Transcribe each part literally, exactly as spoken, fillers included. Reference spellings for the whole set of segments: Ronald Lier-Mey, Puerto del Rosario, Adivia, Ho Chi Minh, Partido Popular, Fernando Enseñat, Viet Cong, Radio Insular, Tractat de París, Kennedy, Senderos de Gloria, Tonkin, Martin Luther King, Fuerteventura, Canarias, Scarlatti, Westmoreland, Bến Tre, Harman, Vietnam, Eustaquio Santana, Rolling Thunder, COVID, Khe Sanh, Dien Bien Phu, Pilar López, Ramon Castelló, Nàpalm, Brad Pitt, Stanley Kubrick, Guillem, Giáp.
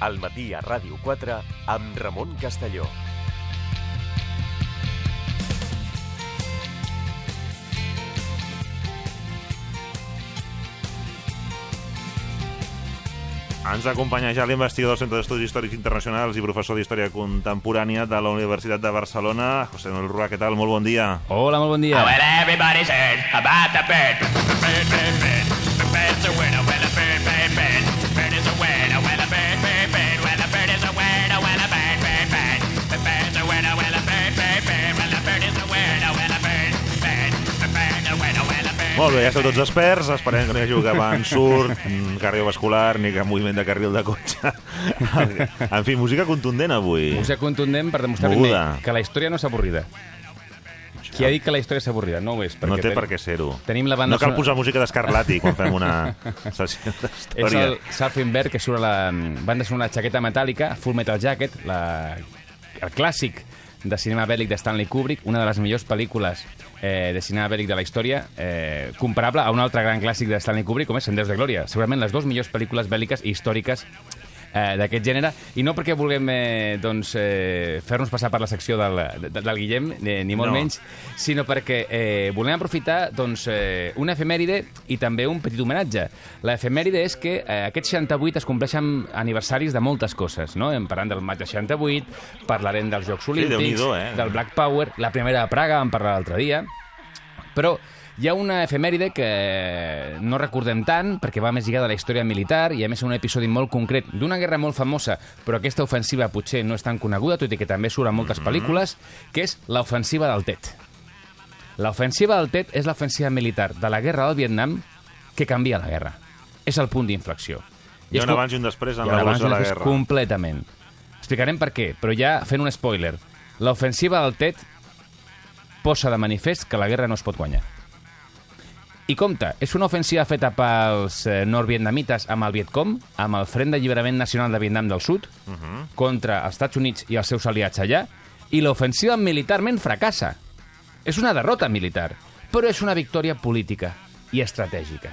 Al matí a Ràdio quatre amb Ramon Castelló. Ens acompanya ja l'investigador del Centre d'Estudis Històrics Internacionals i professor d'Història Contemporània de la Universitat de Barcelona, José Manuel Rua. Què tal? Molt bon dia. Hola, molt bon dia. Well, everybody says about the bird. The bird, bird, bird. The bird's a winner. Well, a bird, bird, bird. The bird is a winner. Well, a bird, bird, bird. Well, a bird is a winner. Well, a bird, bird, bird. The bird's a winner. Well, a bird, bird, bird. Well, a bird is a winner. Well, a bird, bird. The bird's a winner. Well, a bird. Molt bé, ja esteu tots experts. Esperem que no hi hagi cap ensurt, cardiovascular, ni cap moviment de carril de cotxe. En fi, música contundent avui. Música contundent per demostrar que la història no és avorrida. Qui ha dit que la història és avorrida? No ho és. No té per què ser-ho. No cal posar música de Scarlatti quan fem una sessió d'història. És el Salfenberg que surt a la banda sonora de Jaqueta Metàl·lica, Full Metal Jacket, el clàssic de cinema bèl·lic de Stanley Kubrick, una de les millors pel·lícules de cinema bèl·lic de la història, comparable a un altre gran clàssic de Stanley Kubrick, com és Senderos de Gloria. Segurament les dues millors pel·lícules bèl·liques i històriques d'aquest gènere, i no perquè vulguem eh, doncs, eh, fer-nos passar per la secció del, del, del Guillem, eh, ni molt no. menys, sinó perquè eh, volem aprofitar doncs, eh, una efemèride i també un petit homenatge. L'efemèride és que eh, aquests seixanta-vuit es compleixen aniversaris de moltes coses, no? En parlant del maig de seixanta-vuit, parlarem dels Jocs Olímpics, sí, eh? del Black Power, la primera de Praga, en parlar l'altre dia, però hi ha una efemèride que no recordem tant, perquè va més lligada a la història militar i, a més, un episodi molt concret d'una guerra molt famosa, però aquesta ofensiva potser no és tan coneguda, tot i que també surt en moltes pel·lícules, que és l'ofensiva del Tet. L'ofensiva del Tet és l'ofensiva militar de la guerra del Vietnam que canvia la guerra. És el punt d'inflexió. Hi ha un abans i un després en la evolució de la guerra. Completament. Explicarem per què, però ja fent un spoiler. L'ofensiva del Tet posa de manifest que la guerra no es pot guanyar. I compte, és una ofensiva feta pels nord-vietnamites amb el Viet Cong, amb el Fren d'Alliberament Nacional de Vietnam del Sud, uh-huh. contra els Estats Units i els seus aliats allà, i l'ofensiva militarment fracassa. És una derrota militar, però és una victòria política i estratègica.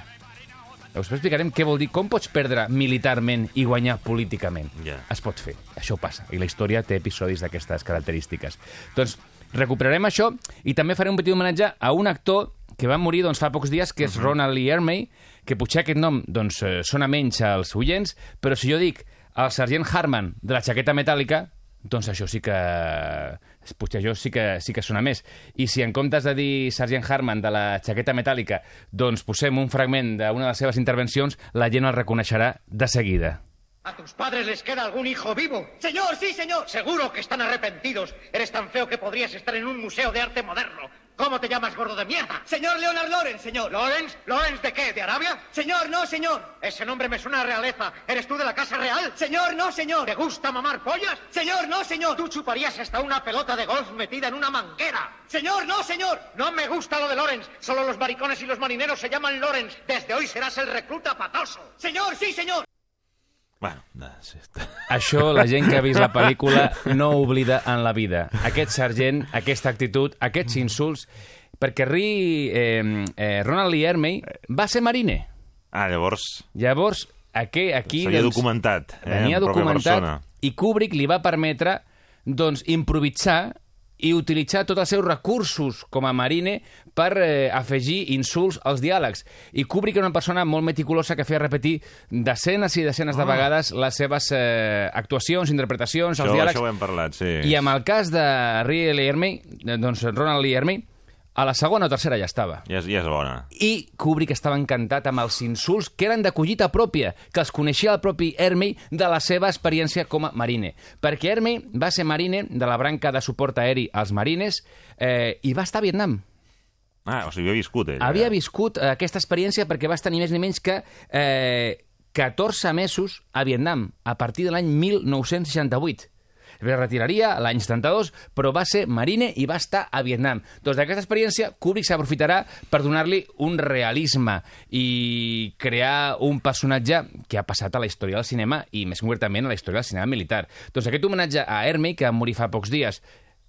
Us explicarem què vol dir, com pots perdre militarment i guanyar políticament. Yeah. Es pot fer, això passa, i la història té episodis d'aquestes característiques. Doncs recuperarem això i també faré un petit homenatge a un actor que va morir doncs, fa pocs dies, que és uh-huh. Ronald Lier-Mey, que potser aquest nom doncs, sona menys als oients, però si jo dic el sergent Harman de la Jaqueta Metàl·lica, doncs això sí que... potser això sí que, sí que sona més. I si en comptes de dir sergent Harman de la Jaqueta Metàl·lica doncs posem un fragment d'una de les seves intervencions, la gent el reconeixerà de seguida. ¿A tus padres les queda algún hijo vivo? Señor, sí, señor. Seguro que están arrepentidos. Eres tan feo que podrías estar en un museo de arte moderno. ¿Cómo te llamas, gordo de mierda? Señor Leonard Lorenz, señor. ¿Lorenz? ¿Lorenz de qué? ¿De Arabia? Señor, no, señor. Ese nombre me suena a realeza. ¿Eres tú de la Casa Real? Señor, no, señor. ¿Te gusta mamar pollas? Señor, no, señor. ¿Tú chuparías hasta una pelota de golf metida en una manguera? Señor, no, señor. No me gusta lo de Lorenz. Solo los maricones y los marineros se llaman Lorenz. Desde hoy serás el recluta patoso. Señor, sí, señor. Bueno, això la gent que ha vist la pel·lícula no oblida en la vida. Aquest sergent, aquesta actitud, aquests insults... Perquè Ri, eh, eh, Ronald Lier-Mey va ser mariner. Ah, llavors... Llavors, aquí... aquí s'havia doncs, documentat. Eh, venia documentat i Kubrick li va permetre doncs, improvisar i utilitzar tots els seus recursos com a marine per eh, afegir insults als diàlegs. I Kubrick era una persona molt meticulosa que feia repetir desenes i desenes de vegades les seves eh, actuacions, interpretacions, els això, diàlegs... Això ho hem parlat, sí. I amb el cas de Lier-Mey, doncs Ronald Lier-Mey, a la segona o tercera ja estava. Ja és, ja és bona. I Kubrick estava encantat amb els insults que eren de collita pròpia, que els coneixia el propi Ermey de la seva experiència com a marine. Perquè Ermey va ser marine de la branca de suport aeri als marines eh, i va estar a Vietnam. Ah, o sigui, havia viscut, ell. Havia ja. viscut eh, aquesta experiència perquè va estar ni més ni menys que eh, catorze mesos a Vietnam, a partir de l'any mil nou-cents seixanta-vuit. Es retiraria l'any setanta-dos, però va ser marine i va estar a Vietnam. Doncs d'aquesta experiència, Kubrick s'aprofitarà per donar-li un realisme i crear un personatge que ha passat a la història del cinema i, més concretament, a la història del cinema militar. Doncs aquest homenatge a Ermey, que va morir fa pocs dies,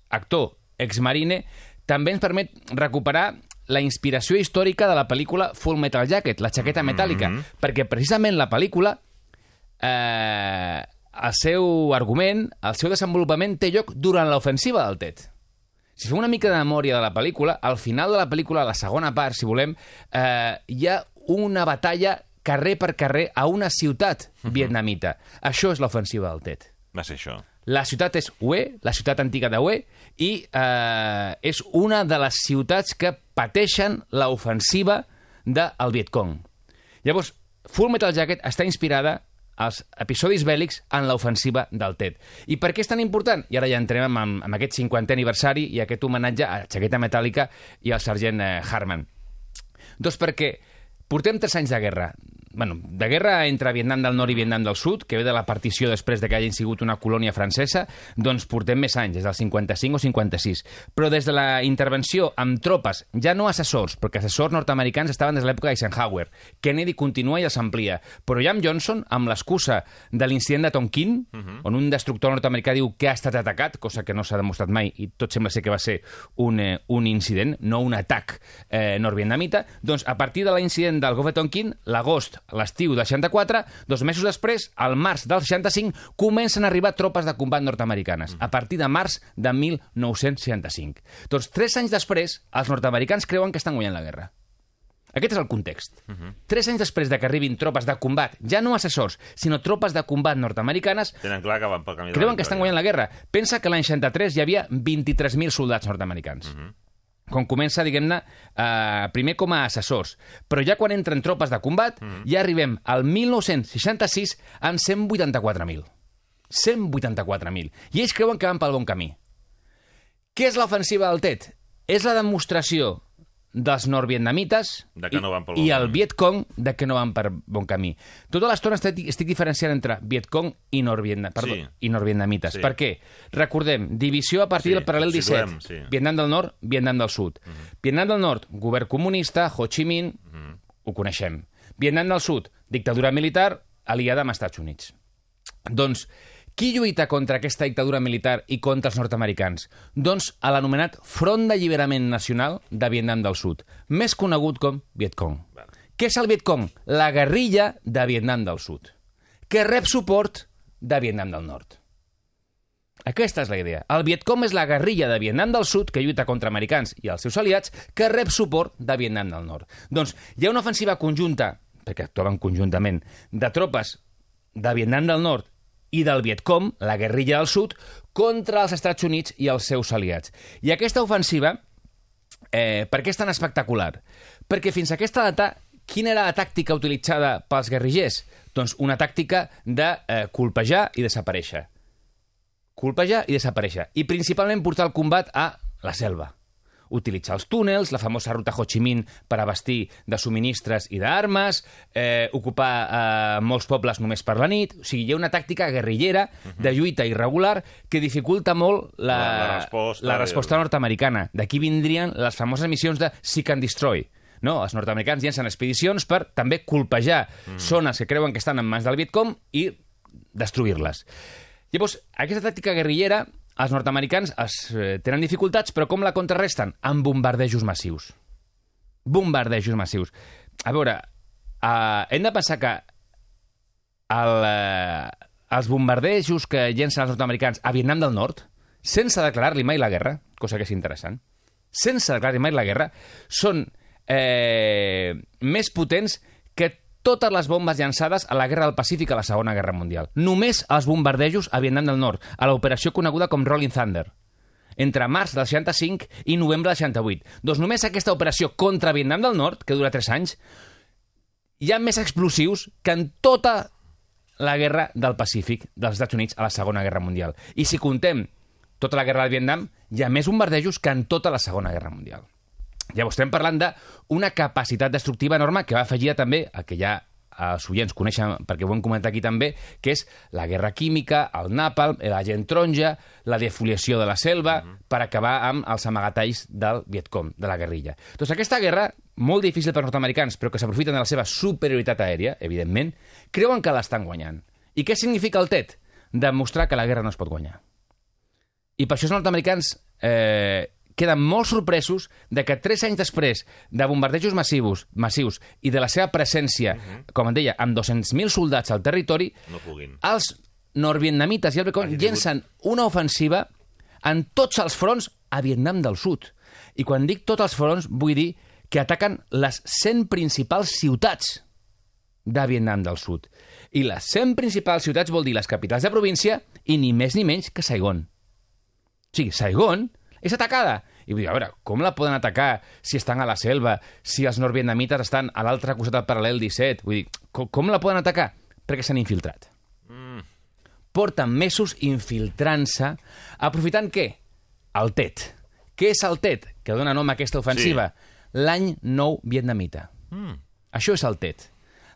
actor, exmarine, també ens permet recuperar la inspiració històrica de la pel·lícula Full Metal Jacket, la jaqueta metàl·lica, mm-hmm. perquè precisament la pel·lícula... Eh... el seu argument, el seu desenvolupament té lloc durant l'ofensiva del Tet. Si fem una mica de memòria de la pel·lícula, al final de la pel·lícula, a la segona part, si volem, eh, hi ha una batalla carrer per carrer a una ciutat vietnamita. Uh-huh. Això és l'ofensiva del Tet. Va ser això. La ciutat és Hue, la ciutat antiga de Hue, i eh, és una de les ciutats que pateixen l'ofensiva del Viet Cong. Llavors, Full Metal Jacket està inspirada als episodis bèl·lics en l'ofensiva del Tet. I per què és tan important? I ara ja entrem amb, amb aquest cinquantè aniversari i aquest homenatge a Jaqueta Metàl·lica i al sergent eh, Harman. Doncs perquè portem tres anys de guerra. Bueno, de guerra entre Vietnam del Nord i Vietnam del Sud, que ve de la partició després de que hagin sigut una colònia francesa, doncs portem més anys, des del cinquanta-cinc o cinquanta-sis. Però des de la intervenció amb tropes, ja no assessors, perquè assessors nord-americans estaven des de l'època d'Eisenhower. Kennedy continua i els amplia. Però ja amb Johnson, amb l'excusa de l'incident de Tonkin, uh-huh. on un destructor nord-americà diu que ha estat atacat, cosa que no s'ha demostrat mai, i tot sembla ser que va ser un, eh, un incident, no un atac eh, nord-vietnamita, doncs a partir de l'incident del Golf de Tonkin, l'agost, l'estiu del seixanta-quatre, dos mesos després, al març del seixanta-cinc, comencen a arribar tropes de combat nord-americanes, a partir de març de mil nou-cents seixanta-cinc. Doncs tres anys després, els nord-americans creuen que estan guanyant la guerra. Aquest és el context. Uh-huh. Tres anys després de que arribin tropes de combat, ja no assessors, sinó tropes de combat nord-americanes, tenen clar que van pel camí de la victòria. Creuen que estan guanyant la guerra. Pensa que l'any seixanta-tres hi havia vint-i-tres mil soldats nord-americans. Uh-huh. Quan comença, diguem-ne, eh, primer com a assessors. Però ja quan entren tropes de combat, mm. ja arribem al mil nou-cents seixanta-sis en cent vuitanta-quatre mil. cent vuitanta-quatre mil. I ells creuen que van pel bon camí. Què és l'ofensiva del Tet? És la demostració dels nord-vietnamites de que no van pel bon i el Viet Cong de que no van per bon camí. Tota l'estona estic diferenciant entre Viet Cong i nord-vietnamites. Sí. Per què? Recordem, divisió a partir sí. del paral·lel situem, disset. Sí. Vietnam del Nord, Vietnam del Sud. Mm-hmm. Vietnam del Nord, govern comunista, Ho Chi Minh, mm-hmm. ho coneixem. Vietnam del Sud, dictadura militar, aliada amb Estats Units. Doncs, qui lluita contra aquesta dictadura militar i contra els nord-americans? Doncs a l'anomenat Front d'Alliberament Nacional de Vietnam del Sud, més conegut com Viet Cong. Vale. Què és el Viet Cong? La guerrilla de Vietnam del Sud, que rep suport de Vietnam del Nord. Aquesta és la idea. El Viet Cong és la guerrilla de Vietnam del Sud que lluita contra americans i els seus aliats, que rep suport de Vietnam del Nord. Doncs hi ha una ofensiva conjunta, perquè actuaven conjuntament, de tropes de Vietnam del Nord i del Viet Cong, la guerrilla del Sud, contra els Estats Units i els seus aliats. I aquesta ofensiva, eh, per què és tan espectacular? Perquè fins a aquesta data, quina era la tàctica utilitzada pels guerrillers? Doncs una tàctica de eh, colpejar i desaparèixer. Colpejar i desaparèixer. I principalment portar el combat a la selva. Utilitzar els túnels, la famosa ruta Ho Chi Minh per abastir de subministres i d'armes, eh, ocupar eh, molts pobles només per la nit. O sigui, hi ha una tàctica guerrillera de lluita irregular que dificulta molt la, la, la resposta, la resposta nord-americana. D'aquí vindrien les famoses missions de Seek and Destroy. No, els nord-americans llencen expedicions per també colpejar mm. zones que creuen que estan en mans del Viet Cong i destruir-les. Llavors, aquesta tàctica guerrillera, els nord-americans es, eh, tenen dificultats, però com la contrarresten? Amb bombardejos massius. Bombardejos massius. A veure, eh, hem de pensar que el, eh, els bombardejos que llencen els nord-americans a Vietnam del Nord, sense declarar-li mai la guerra, cosa que és interessant, sense declarar-li mai la guerra, són eh, més potents que totes les bombes llançades a la Guerra del Pacífic a la Segona Guerra Mundial. Només els bombardejos a Vietnam del Nord, a l'operació coneguda com Rolling Thunder, entre març del seixanta-cinc i novembre del seixanta-vuit. Doncs només aquesta operació contra Vietnam del Nord, que dura tres anys, hi ha més explosius que en tota la Guerra del Pacífic dels Estats Units a la Segona Guerra Mundial. I si contem tota la Guerra del Vietnam, hi ha més bombardejos que en tota la Segona Guerra Mundial. Llavors, estem parlant d'una capacitat destructiva enorme que va afegida també a que ja els oients coneixen, perquè ho hem comentat aquí també, que és la guerra química, el nàpalm, l'agent taronja, la defoliació de la selva, uh-huh. per acabar amb els amagatalls del Viet Cong, de la guerrilla. Doncs aquesta guerra, molt difícil per nord-americans, però que s'aprofiten de la seva superioritat aèria, evidentment, creuen que l'estan guanyant. I què significa el Tet? Demostrar que la guerra no es pot guanyar. I per això els nord-americans... Eh, queden molt sorpresos de que tres anys després de bombardejos massius, massius i de la seva presència, uh-huh. com en deia, amb dos-cents mil soldats al territori, no els nord-vietnamites i el Viet Cong llencen una ofensiva en tots els fronts a Vietnam del Sud. I quan dic tots els fronts, vull dir que ataquen les cent principals ciutats de Vietnam del Sud. I les cent principals ciutats vol dir les capitals de província i ni més ni menys que Saigon. O sigui, Saigon és atacada. I vull dir, a veure, com la poden atacar si estan a la selva, si els nord-vietnamites estan a l'altre costat del paral·lel disset? Vull dir, com, com la poden atacar? Perquè s'han infiltrat. Mm. Porten mesos infiltrant-se, aprofitant què? El Tet. Què és el Tet, que dona nom a aquesta ofensiva? Sí. L'any nou vietnamita. Mm. Això és el Tet.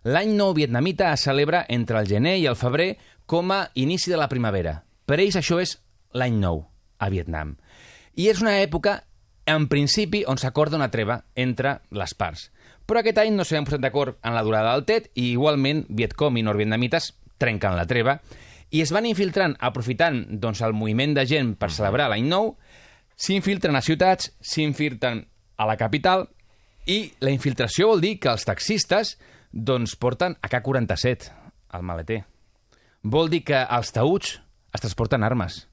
L'any nou vietnamita es celebra entre el gener i el febrer com a inici de la primavera. Per ells això és l'any nou a Vietnam. I és una època, en principi, on s'acorda una treva entre les parts. Però aquest any no s'han posat d'acord en la durada del Tet i, igualment, Vietcong i nord-vietnamites trenquen la treva i es van infiltrant, aprofitant doncs, el moviment de gent per celebrar l'any nou, s'infiltren a ciutats, s'infiltren a la capital i la infiltració vol dir que els taxistes doncs, porten A K quaranta-set, el maleter. Vol dir que els taüts es transporten armes.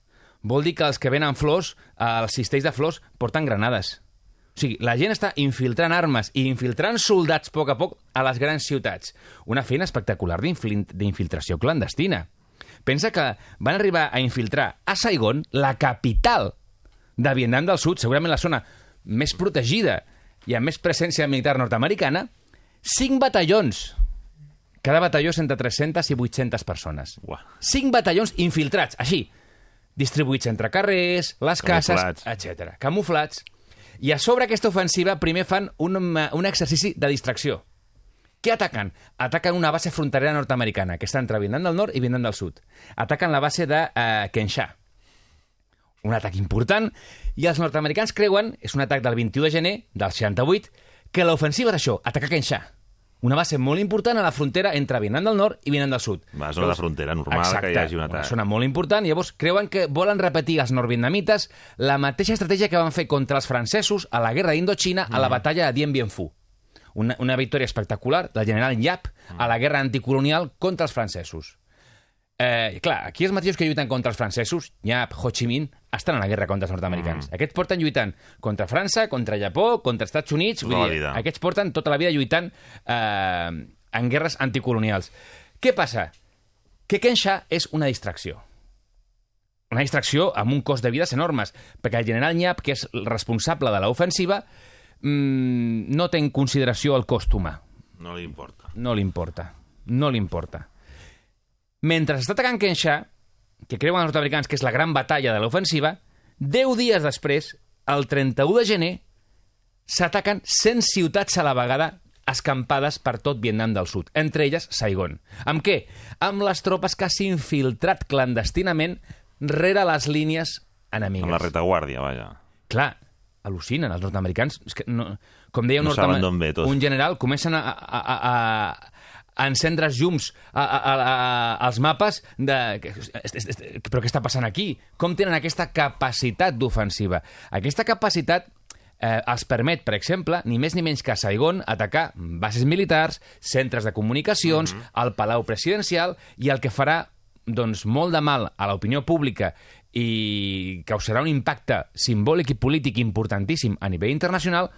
Vol dir que els que venen flors, els cistells de flors, porten granades. O sigui, la gent està infiltrant armes i infiltrant soldats a poc a poc a les grans ciutats. Una feina espectacular d'infiltració clandestina. Pensa que van arribar a infiltrar a Saigon, la capital de Vietnam del Sud, segurament la zona més protegida i amb més presència militar nord-americana, cinc batallons. Cada batalló és entre tres-centes i vuit-centes persones. Uah. Cinc batallons infiltrats, així, distribuïts entre carrers, les cases, etcètera. Camuflats. I a sobre aquesta ofensiva primer fan un, un exercici de distracció. Què ataquen? Ataquen una base fronterera nord-americana, que està entre Vietnam del Nord i Vietnam del Sud. Ataquen la base de eh, Khe Sanh. Un atac important. I els nord-americans creuen, és un atac del vint-i-u de gener del seixanta-vuit, que l'ofensiva és això, atacar Khe Sanh. Una base molt important a la frontera entre Vietnam del Nord i Vietnam del Sud. Va, és la frontera normal, exacte, que hi hagi un atac. Una zona molt important. Llavors, creuen que volen repetir als nord-vietnamites la mateixa estratègia que van fer contra els francesos a la guerra d'Indochina, a la batalla de Dien Bien Phu. Una, una victòria espectacular del general Giáp a la guerra anticolonial contra els francesos. Eh, clar, aquí els mateixos que lluiten contra els francesos, Giáp, Ho Chi Minh, estan en la guerra contra els nord-americans. Mm. Aquests porten lluitant contra França, contra Japó, contra Estats Units... Vull dir, aquests porten tota la vida lluitant eh, en guerres anticolonials. Què passa? Que Khe Sanh és una distracció. Una distracció amb un cost de vides enormes, perquè el general Giáp, que és el responsable de l'ofensiva, mmm, no té en consideració el cost humà. No li importa. No li importa. No li importa. Mentre s'està atacant Khe Sanh, que creuen els nord-americans que és la gran batalla de l'ofensiva, deu dies després, el trenta-u de gener, s'ataquen cent ciutats a la vegada escampades per tot Vietnam del Sud, entre elles Saigon. Amb què? Amb les tropes que s'han infiltrat clandestinament rere les línies enemigues. Amb la retaguardia, vaja. Clar, al·lucinen els nord-americans. És que no, com deia un, no nord-amer... un general, comencen a... a, a, a a encendre els llums a, a, a, a, als mapes de... Però què està passant aquí? Com tenen aquesta capacitat d'ofensiva? Aquesta capacitat eh, els permet, per exemple, ni més ni menys que a Saigon atacar bases militars, centres de comunicacions, mm-hmm. el Palau Presidencial, i el que farà doncs, molt de mal a l'opinió pública i causarà un impacte simbòlic i polític importantíssim a nivell internacional,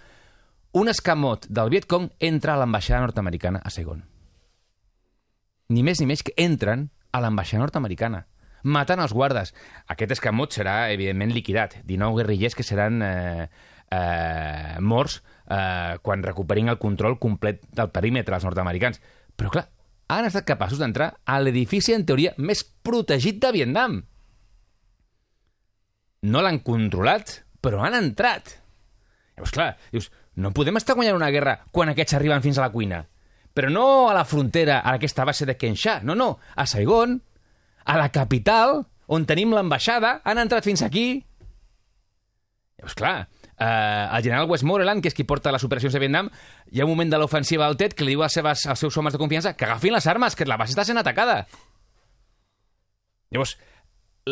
un escamot del Viet Cong entra a l'ambaixada nord-americana a Saigon. Ni més ni més que entren a l'ambaixada nord-americana, matant els guardes. Aquest escamot serà, evidentment, liquidat. dinou guerrillers que seran eh, eh, morts eh, quan recuperin el control complet del perímetre, els nord-americans. Però, clar, han estat capaços d'entrar a l'edifici, en teoria, més protegit de Vietnam. No l'han controlat, però han entrat. Llavors, clar, dius, no podem estar guanyant una guerra quan aquests arriben fins a la cuina. Però no a la frontera, a aquesta base de Khe Sanh, no, no, a Saigon, a la capital, on tenim l'ambaixada, han entrat fins aquí. Llavors, clar, eh, el general Westmoreland, que és qui porta les operacions de Vietnam, hi ha un moment de l'ofensiva del Tet que li diu als, seves, als seus homes de confiança que agafin les armes, que la base està sent atacada. Llavors,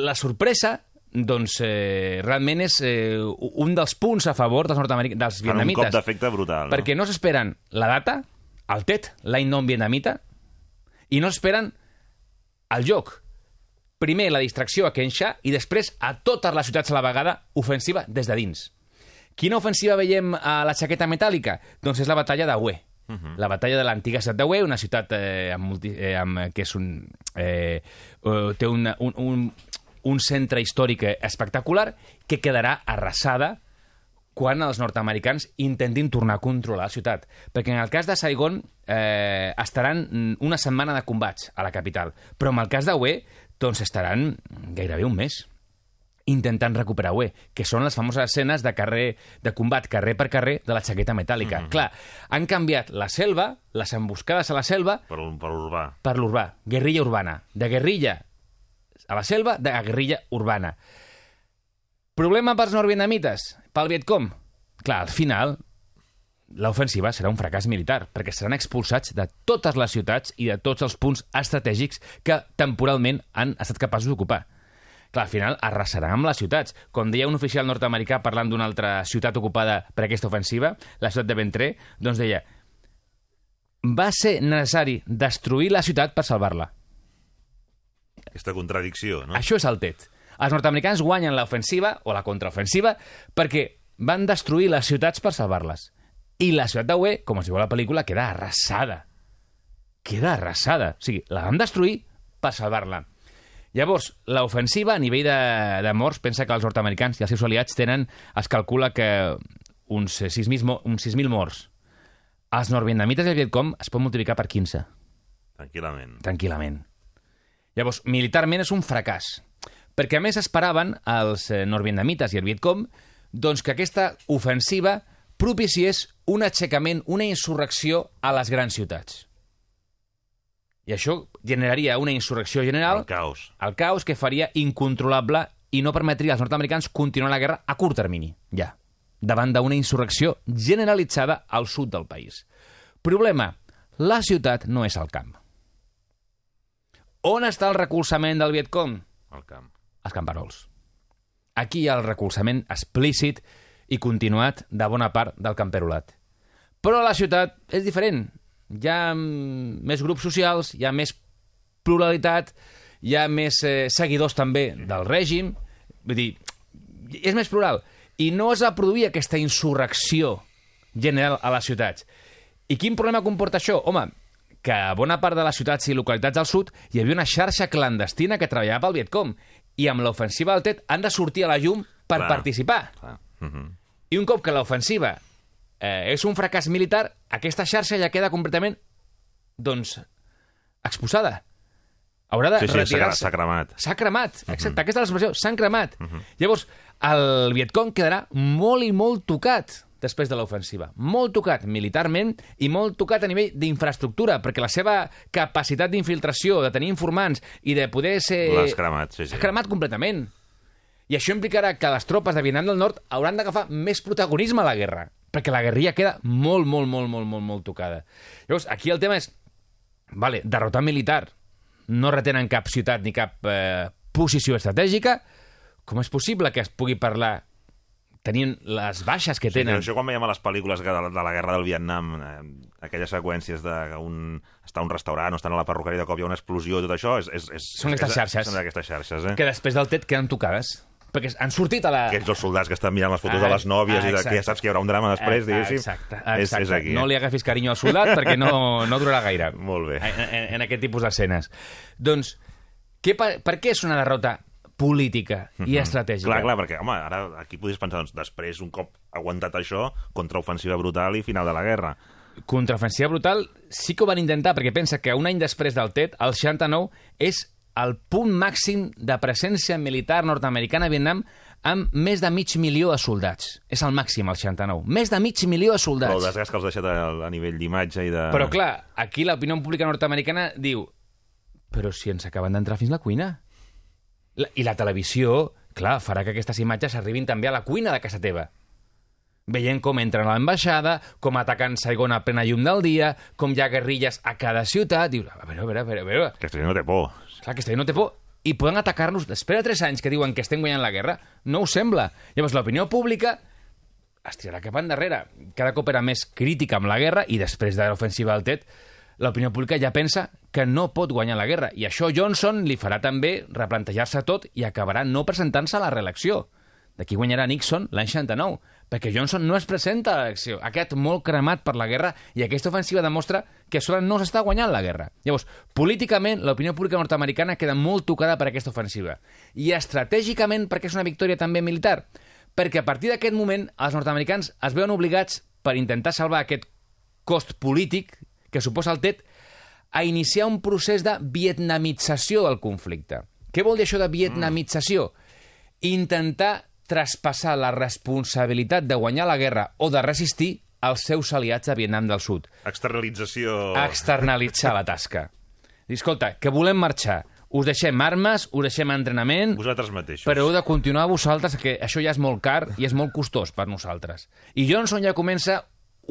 la sorpresa... doncs eh, realment és eh, un dels punts a favor dels, dels vietnamites. Un cop d'efecte brutal. No? Perquè no s'esperen la data, el Tet, l'any nou vietnamita, i no esperen el joc, primer la distracció a Kencha i després a totes les ciutats a la vegada, ofensiva des de dins. Quina ofensiva veiem a la jaqueta metàl·lica? Doncs és la batalla de Hue. Uh-huh. La batalla de l'antiga ciutat de Hue, una ciutat eh, amb multi, eh, amb, que és un, eh, té una, un, un, un centre històric espectacular que quedarà arrasada quan els nord-americans intentin tornar a controlar la ciutat. Perquè en el cas de Saigon eh, estaran una setmana de combats a la capital, però en el cas de Hue doncs estaran gairebé un mes intentant recuperar Hue, que són les famoses escenes de carrer de combat carrer per carrer de la jaqueta metàl·lica. Mm-hmm. Clar, han canviat la selva, les emboscades a la selva... Per, per l'urbà. Per l'urbà, guerrilla urbana. De guerrilla a la selva, de guerrilla urbana. Problema pels nord-vietnamites, pel Vietcong. Clar, al final, l'ofensiva serà un fracàs militar, perquè seran expulsats de totes les ciutats i de tots els punts estratègics que temporalment han estat capaços d'ocupar. Clar, al final arrasaran amb les ciutats. Com deia un oficial nord-americà parlant d'una altra ciutat ocupada per aquesta ofensiva, la ciutat de Bến Tre, doncs deia va ser necessari destruir la ciutat per salvar-la. Aquesta contradicció, no? Això és el Tet. Els nord-americans guanyen l'ofensiva o la contraofensiva perquè van destruir les ciutats per salvar-les. I la ciutat de Hue, com es diu a la pel·lícula, queda arrasada. Queda arrasada. O sigui, la van destruir per salvar-la. Llavors, l'ofensiva a nivell de, de morts, pensa que els nord-americans i els seus aliats tenen, es calcula que uns sis mil morts. Els nord-vietnamites i el Vietcong es pot multiplicar per quinze. Tranquil·lament. Tranquil·lament. Llavors, militarment és un fracàs, perquè a més esperaven els nord-vietnamites i el Vietcong doncs, que aquesta ofensiva propiciés un aixecament, una insurrecció a les grans ciutats. I això generaria una insurrecció general... El caos. El caos que faria incontrolable i no permetria als nord-americans continuar la guerra a curt termini, ja, davant d'una insurrecció generalitzada al sud del país. Problema, la ciutat no és el camp. On està el recolzament del Vietcong? Al camp. Els camperols. Aquí hi ha el recolzament explícit i continuat de bona part del camperolat. Però la ciutat és diferent. Hi ha més grups socials, hi ha més pluralitat, hi ha més eh, seguidors també del règim. Vull dir, és més plural. I no es va produir aquesta insurrecció general a les ciutats. I quin problema comporta això? Home, que a bona part de les ciutats i localitats del sud hi havia una xarxa clandestina que treballava pel Vietcong. I amb l'ofensiva del Tet han de sortir a la llum per clar, participar. Clar. Uh-huh. I un cop que l'ofensiva... Eh, és un fracàs militar, aquesta xarxa ja queda completament, doncs, expulsada. Haurà de sí, sí, retirar-se. S'ha cremat. S'ha cremat, exacte. Uh-huh. Aquesta és l'expressió, s'han cremat. Uh-huh. Llavors, el Vietcong quedarà molt i molt tocat després de l'ofensiva. Molt tocat militarment i molt tocat a nivell d'infraestructura, perquè la seva capacitat d'infiltració, de tenir informants i de poder ser... L'has cremat, sí, sí. S'ha cremat completament. I això implicarà que les tropes de Vietnam del Nord hauran d'agafar més protagonisme a la guerra, perquè la guerrilla queda molt, molt, molt, molt, molt, molt tocada. Llavors, aquí el tema és... Vale, derrotar militar. No retenen cap ciutat ni cap eh, posició estratègica. Com és possible que es pugui parlar tenint les baixes que tenen? Sí, això quan veiem a les pel·lícules de la, de la guerra del Vietnam, eh, aquelles seqüències de que un està a un restaurant o estan a la perruqueria de cop hi ha una explosió, tot això... És, és, és, són aquestes xarxes. Són aquestes xarxes, eh? Que després del Tet queden tocades. Perquè han sortit a la... Aquests dos soldats que estan mirant les fotos ah, de les nòvies ah, i de, que ja saps que hi haurà un drama després, diguéssim. Exacte, exacte. És, és aquí, eh? No li agafis carinyo al soldat perquè no, no durarà gaire. Molt bé. En, en, en aquest tipus d'escenes. Doncs, què, per, per què és una derrota política i estratègica? Clar, clar, perquè, home, ara aquí podries pensar, doncs, després, un cop aguantat això, contraofensiva brutal i final de la guerra. Contraofensiva brutal sí que ho van intentar, perquè pensa que un any després del Tet, el seixanta-nou, és... el punt màxim de presència militar nord-americana a Vietnam amb més de mig milió de soldats. És el màxim, el seixanta-nou. Més de mig milió de soldats. Però el desgast que els deixat a, a nivell d'imatge i de... Però clar, aquí l'opinió pública nord-americana diu però si ens acaben d'entrar fins la cuina. La, I la televisió, clar, farà que aquestes imatges arribin també a la cuina de casa teva. Veient com entren a l'ambaixada, com ataquen Saigon a plena llum del dia, com hi ha guerrilles a cada ciutat... Dius, a veure, a veure, a veure... A veure. Que esto no té por. Clar, que esto no té por. I poden atacar-nos després de tres anys que diuen que estem guanyant la guerra. No ho sembla. Llavors, l'opinió pública es tirarà cap endarrere. Cada cop era més crítica amb la guerra i després de l'ofensiva del Tet l'opinió pública ja pensa que no pot guanyar la guerra, i això Johnson li farà també replantejar-se tot i acabarà no presentant-se a la reelecció. D'aquí guanyarà Nixon l'any seixanta-nou, perquè Johnson no es presenta a l'elecció, ha quedat molt cremat per la guerra i aquesta ofensiva demostra que a sobre no s'està guanyant la guerra. Llavors, políticament, l'opinió pública nord-americana queda molt tocada per aquesta ofensiva. I estratègicament, perquè és una victòria també militar, perquè a partir d'aquest moment els nord-americans es veuen obligats, per intentar salvar aquest cost polític que suposa el Tet, a iniciar un procés de vietnamització del conflicte. Què vol dir això de vietnamització? Intentar traspassar la responsabilitat de guanyar la guerra o de resistir als seus aliats de Vietnam del Sud. Externalització... Externalitzar la tasca. Dic, escolta, que volem marxar. Us deixem armes, us deixem entrenament... Vosaltres mateixos. Però heu de continuar vosaltres, que això ja és molt car i és molt costós per nosaltres. I Johnson ja comença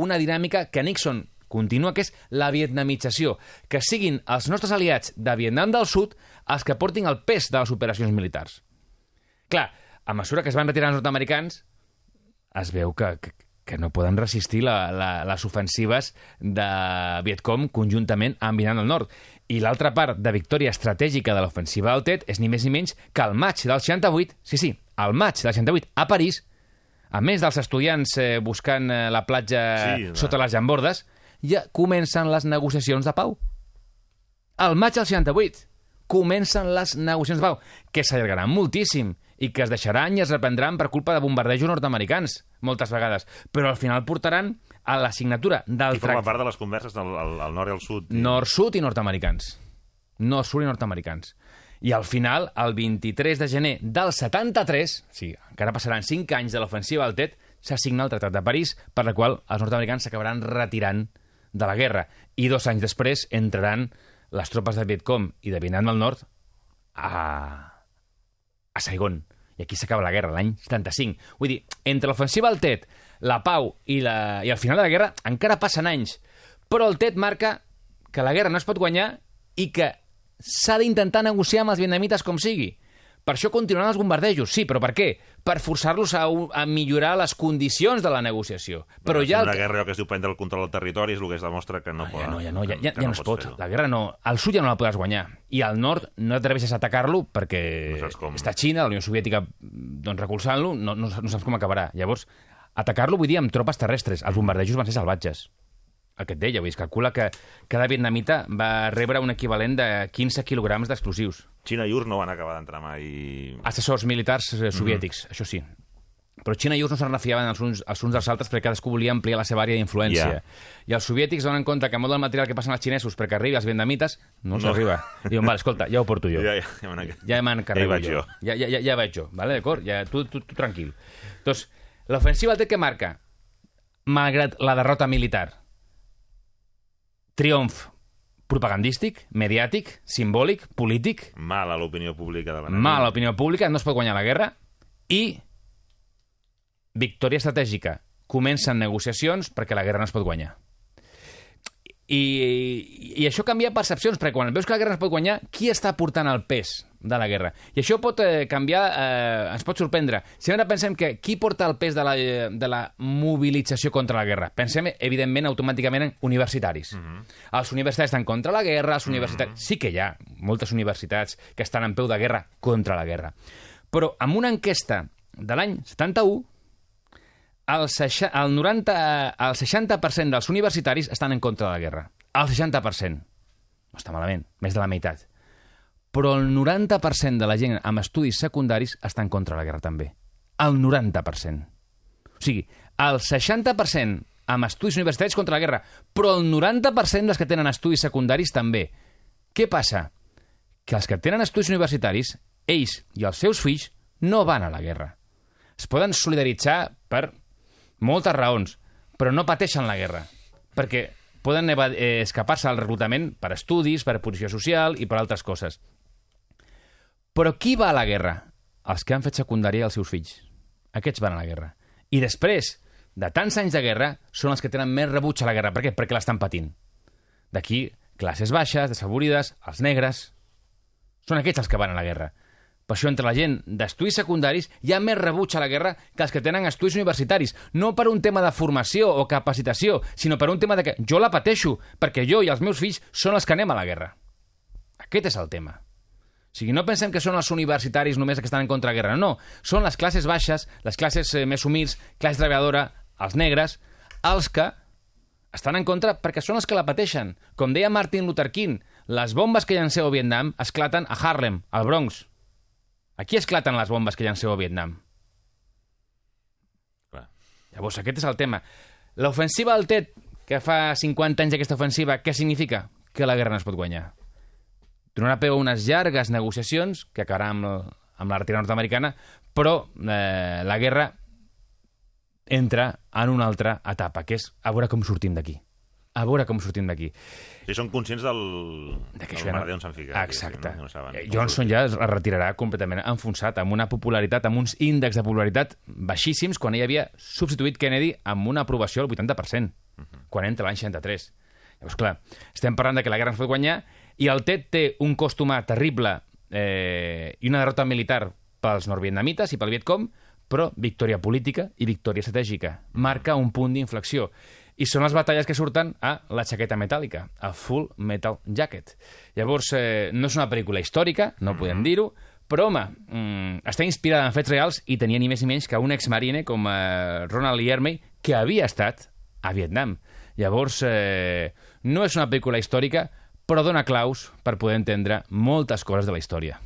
una dinàmica que Nixon continua, que és la vietnamització. Que siguin els nostres aliats de Vietnam del Sud els que portin el pes de les operacions militars. Clar, a mesura que es van retirar els nord-americans, es veu que, que, que no poden resistir la, la, les ofensives de Vietcong conjuntament amb Vietnam del Nord. I l'altra part de victòria estratègica de l'ofensiva del Tet és ni més ni menys que al maig del seixanta-vuit, sí, sí, al maig del seixanta-vuit a París, a més dels estudiants eh, buscant eh, la platja sí, sota les llambordes, ja comencen les negociacions de pau. Al maig del seixanta-vuit comencen les negociacions de pau, que s'allargaran moltíssim i que es deixaran i es reprendran per culpa de bombardejos nord-americans, moltes vegades. Però al final portaran a la signatura del... I forma part de les converses del al, al nord i al sud. I... Nord-sud i nord-americans. Nord-sud i nord-americans. I al final, el vint-i-tres de gener del setanta-tres, sí, encara passaran cinc anys de l'ofensiva del Tet, s'assigna el Tractat de París, per la qual els nord-americans s'acabaran retirant de la guerra. I dos anys després entraran les tropes de Vietcong i de Vietnam del Nord a... a Saigon. I aquí s'acaba la guerra, l'any setanta-cinc. Vull dir, entre l'ofensiva del Tet, la pau i, la... i el final de la guerra encara passen anys. Però el Tet marca que la guerra no es pot guanyar i que s'ha d'intentar negociar amb els vietnamites com sigui. Per això continuaran els bombardejos, sí, però per què? Per forçar-los a, a millorar les condicions de la negociació. Però no, ja una el... guerra que es diu prendre el control del territori és el que es demostra que no, no pot... Ja no, ja no, ja, ja, ja no, no es pot. La guerra no... Al sud ja no la podràs guanyar. I al nord no t'atreveixes a atacar-lo perquè no està Xina, la Unió Soviètica, doncs, recolzant-lo, no, no, no saps com acabarà. Llavors, atacar-lo, vull dir, amb tropes terrestres. Els bombardejos van ser salvatges. El que et deia, es calcula que cada vietnamita va rebre un equivalent de quinze quilograms d'explosius. Xina i U R S S no van acabar d'entrar mai... Assessors militars soviètics, mm -hmm. això sí. Però Xina i U R S S no se'n refiaven els uns, els uns dels altres perquè cadascú volia ampliar la seva àrea d'influència. Yeah. I els soviètics donen compte que molt del material que passen als xinesos perquè arribi als vietnamites no els no. arriba. Diuen, vale, escolta, ja ho porto jo. Ja, ja, ja m'encarrego ja ja jo. jo. Ja, ja, ja, ja vaig jo, vale, d'acord? Ja, tu, tu, tu tranquil. Doncs, l'ofensiva el té que marca, malgrat la derrota militar, triomf propagandístic, mediàtic, simbòlic, polític... Mala l'opinió pública de l'enemic. Mala l'opinió pública, no es pot guanyar la guerra. I victòria estratègica. Comencen negociacions perquè la guerra no es pot guanyar. I, i això canvia percepcions, perquè quan veus que la guerra no es pot guanyar, qui està portant el pes de la guerra? I això pot eh, canviar, eh, ens pot sorprendre. Si ara pensem que qui porta el pes de la, de la mobilització contra la guerra? Pensem, evidentment, automàticament en universitaris. Mm-hmm. Els universitaris estan contra la guerra, els universitaris... Mm-hmm. Sí que hi ha moltes universitats que estan en peu de guerra contra la guerra. Però amb una enquesta de l'any setanta-u, el, seixanta, el, noranta, el seixanta per cent dels universitaris estan en contra de la guerra. El seixanta per cent. No està malament, més de la meitat. Però el noranta per cent de la gent amb estudis secundaris està en contra de la guerra, també. El noranta per cent. O sigui, el seixanta per cent amb estudis universitaris contra la guerra, però el noranta per cent dels que tenen estudis secundaris també. Què passa? Que els que tenen estudis universitaris, ells i els seus fills, no van a la guerra. Es poden solidaritzar per moltes raons, però no pateixen la guerra, perquè poden eh, escapar-se del reclutament per estudis, per posició social i per altres coses. Però qui va a la guerra? Els que han fet secundària i els seus fills. Aquests van a la guerra. I després de tants anys de guerra, són els que tenen més rebuig a la guerra. Per què? Perquè l'estan patint. D'aquí, classes baixes, desfavorides, els negres... Són aquests els que van a la guerra. Passió entre la gent d'estudis secundaris hi ha més rebuig a la guerra que els que tenen estudis universitaris. No per un tema de formació o capacitació, sinó per un tema de que jo la pateixo, perquè jo i els meus fills són els que anem a la guerra. Aquest és el tema. O sigui, no pensem que són els universitaris només que estan en contra de la guerra, no. Són les classes baixes, les classes més humils, classe treballadora, els negres, els que estan en contra perquè són els que la pateixen. Com deia Martin Luther King, les bombes que llanceu a Vietnam esclaten a Harlem, al Bronx. Aquí esclaten les bombes que llanceu a Vietnam. Clar. Llavors, aquest és el tema. L'ofensiva del Tet, que fa cinquanta anys aquesta ofensiva, què significa? Que la guerra no es pot guanyar. Donarà peu a unes llargues negociacions, que acabarà amb, amb la retirada nord-americana, però eh, la guerra entra en una altra etapa, que és a veure com sortim d'aquí. A veure com sortim d'aquí. Si són conscients del... De que això ja no... Exacte. Aquí, no? No no Johnson ja es retirarà completament enfonsat, amb una popularitat, amb uns índexs de popularitat baixíssims, quan ell havia substituït Kennedy amb una aprovació al vuitanta per cent, uh-huh. quan entra l'any seixanta-tres. Llavors, clar, estem parlant de que la guerra ens pot guanyar i el Tet té un cost humà terrible eh, i una derrota militar pels nord-vietnamites i pel Viet Cong, però victòria política i victòria estratègica. Marca un punt d'inflexió. I són les batalles que surten a la jaqueta metàl·lica, a Full Metal Jacket. Llavors, eh, no és una pel·lícula històrica, no podem dir-ho, però, home, mm, està inspirada en fets reals i tenia ni més ni menys que un exmarine com eh, Ronald Lier-Mey, que havia estat a Vietnam. Llavors, eh, no és una pel·lícula històrica, però dona claus per poder entendre moltes coses de la història.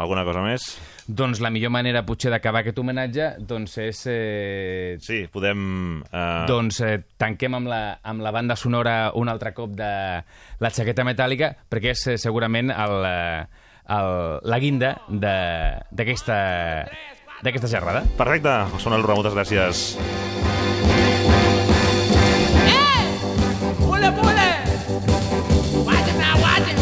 Alguna cosa més? Doncs la millor manera potser d'acabar aquest homenatge doncs és... Eh... Sí, podem... Eh... Doncs eh, tanquem amb la, amb la banda sonora un altre cop de la jaqueta metàl·lica, perquè és eh, segurament el, el, la guinda d'aquesta xerrada. Perfecte, José Manuel Rua, moltes gràcies. Eh! Pule, pule! Guaja, na, guaja!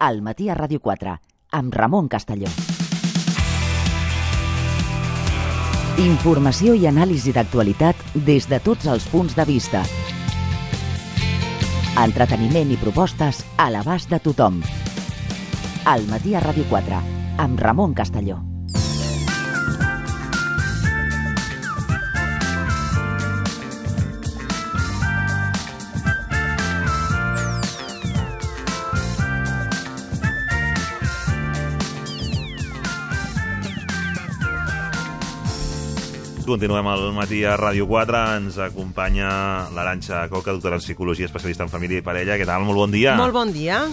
Al matí a Ràdio quatre, amb Ramon Castelló. Informació i anàlisi d'actualitat des de tots els punts de vista. Entreteniment i propostes a l'abast de tothom. Al matí a Ràdio quatre, amb Ramon Castelló. Continuem al matí a Ràdio quatre. Ens acompanya l'Aranxa Coca, doctora en psicologia, especialista en família i parella. Què tal? Molt bon dia. Molt bon dia.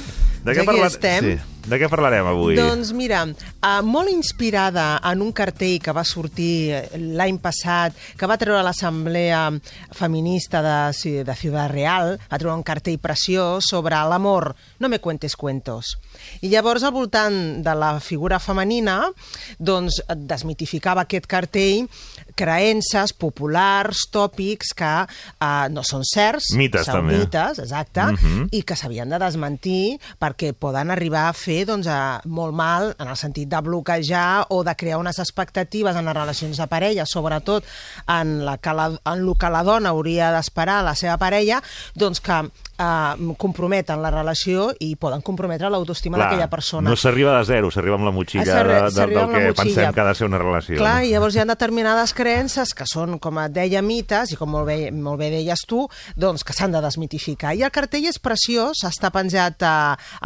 De què, parla... sí. de què parlarem avui? Doncs mira, uh, molt inspirada en un cartell que va sortir l'any passat, que va treure l'Assemblea Feminista de, de Ciudad Real, va treure un cartell preciós sobre l'amor, no me cuentes cuentos. I llavors, al voltant de la figura femenina, doncs desmitificava aquest cartell creences populars, tòpics que uh, no són certs, mites, són mites, exacte, uh-huh. i que s'havien de desmentir perquè poden arribar a fer doncs, a, molt mal en el sentit de bloquejar o de crear unes expectatives en les relacions de parella, sobretot en la que la, en lo que la dona hauria d'esperar la seva parella, doncs que eh, comprometen la relació i poden comprometre l'autoestima d'aquella persona. No s'arriba de zero, s'arriba amb la motxilla de, de, del que motxilla. Pensem que ha de ser una relació. Clar, i llavors hi ha determinades creences que són, com et deia, mites, i com molt bé, molt bé deies tu, doncs que s'han de desmitificar. I el cartell és preciós, està penjat a,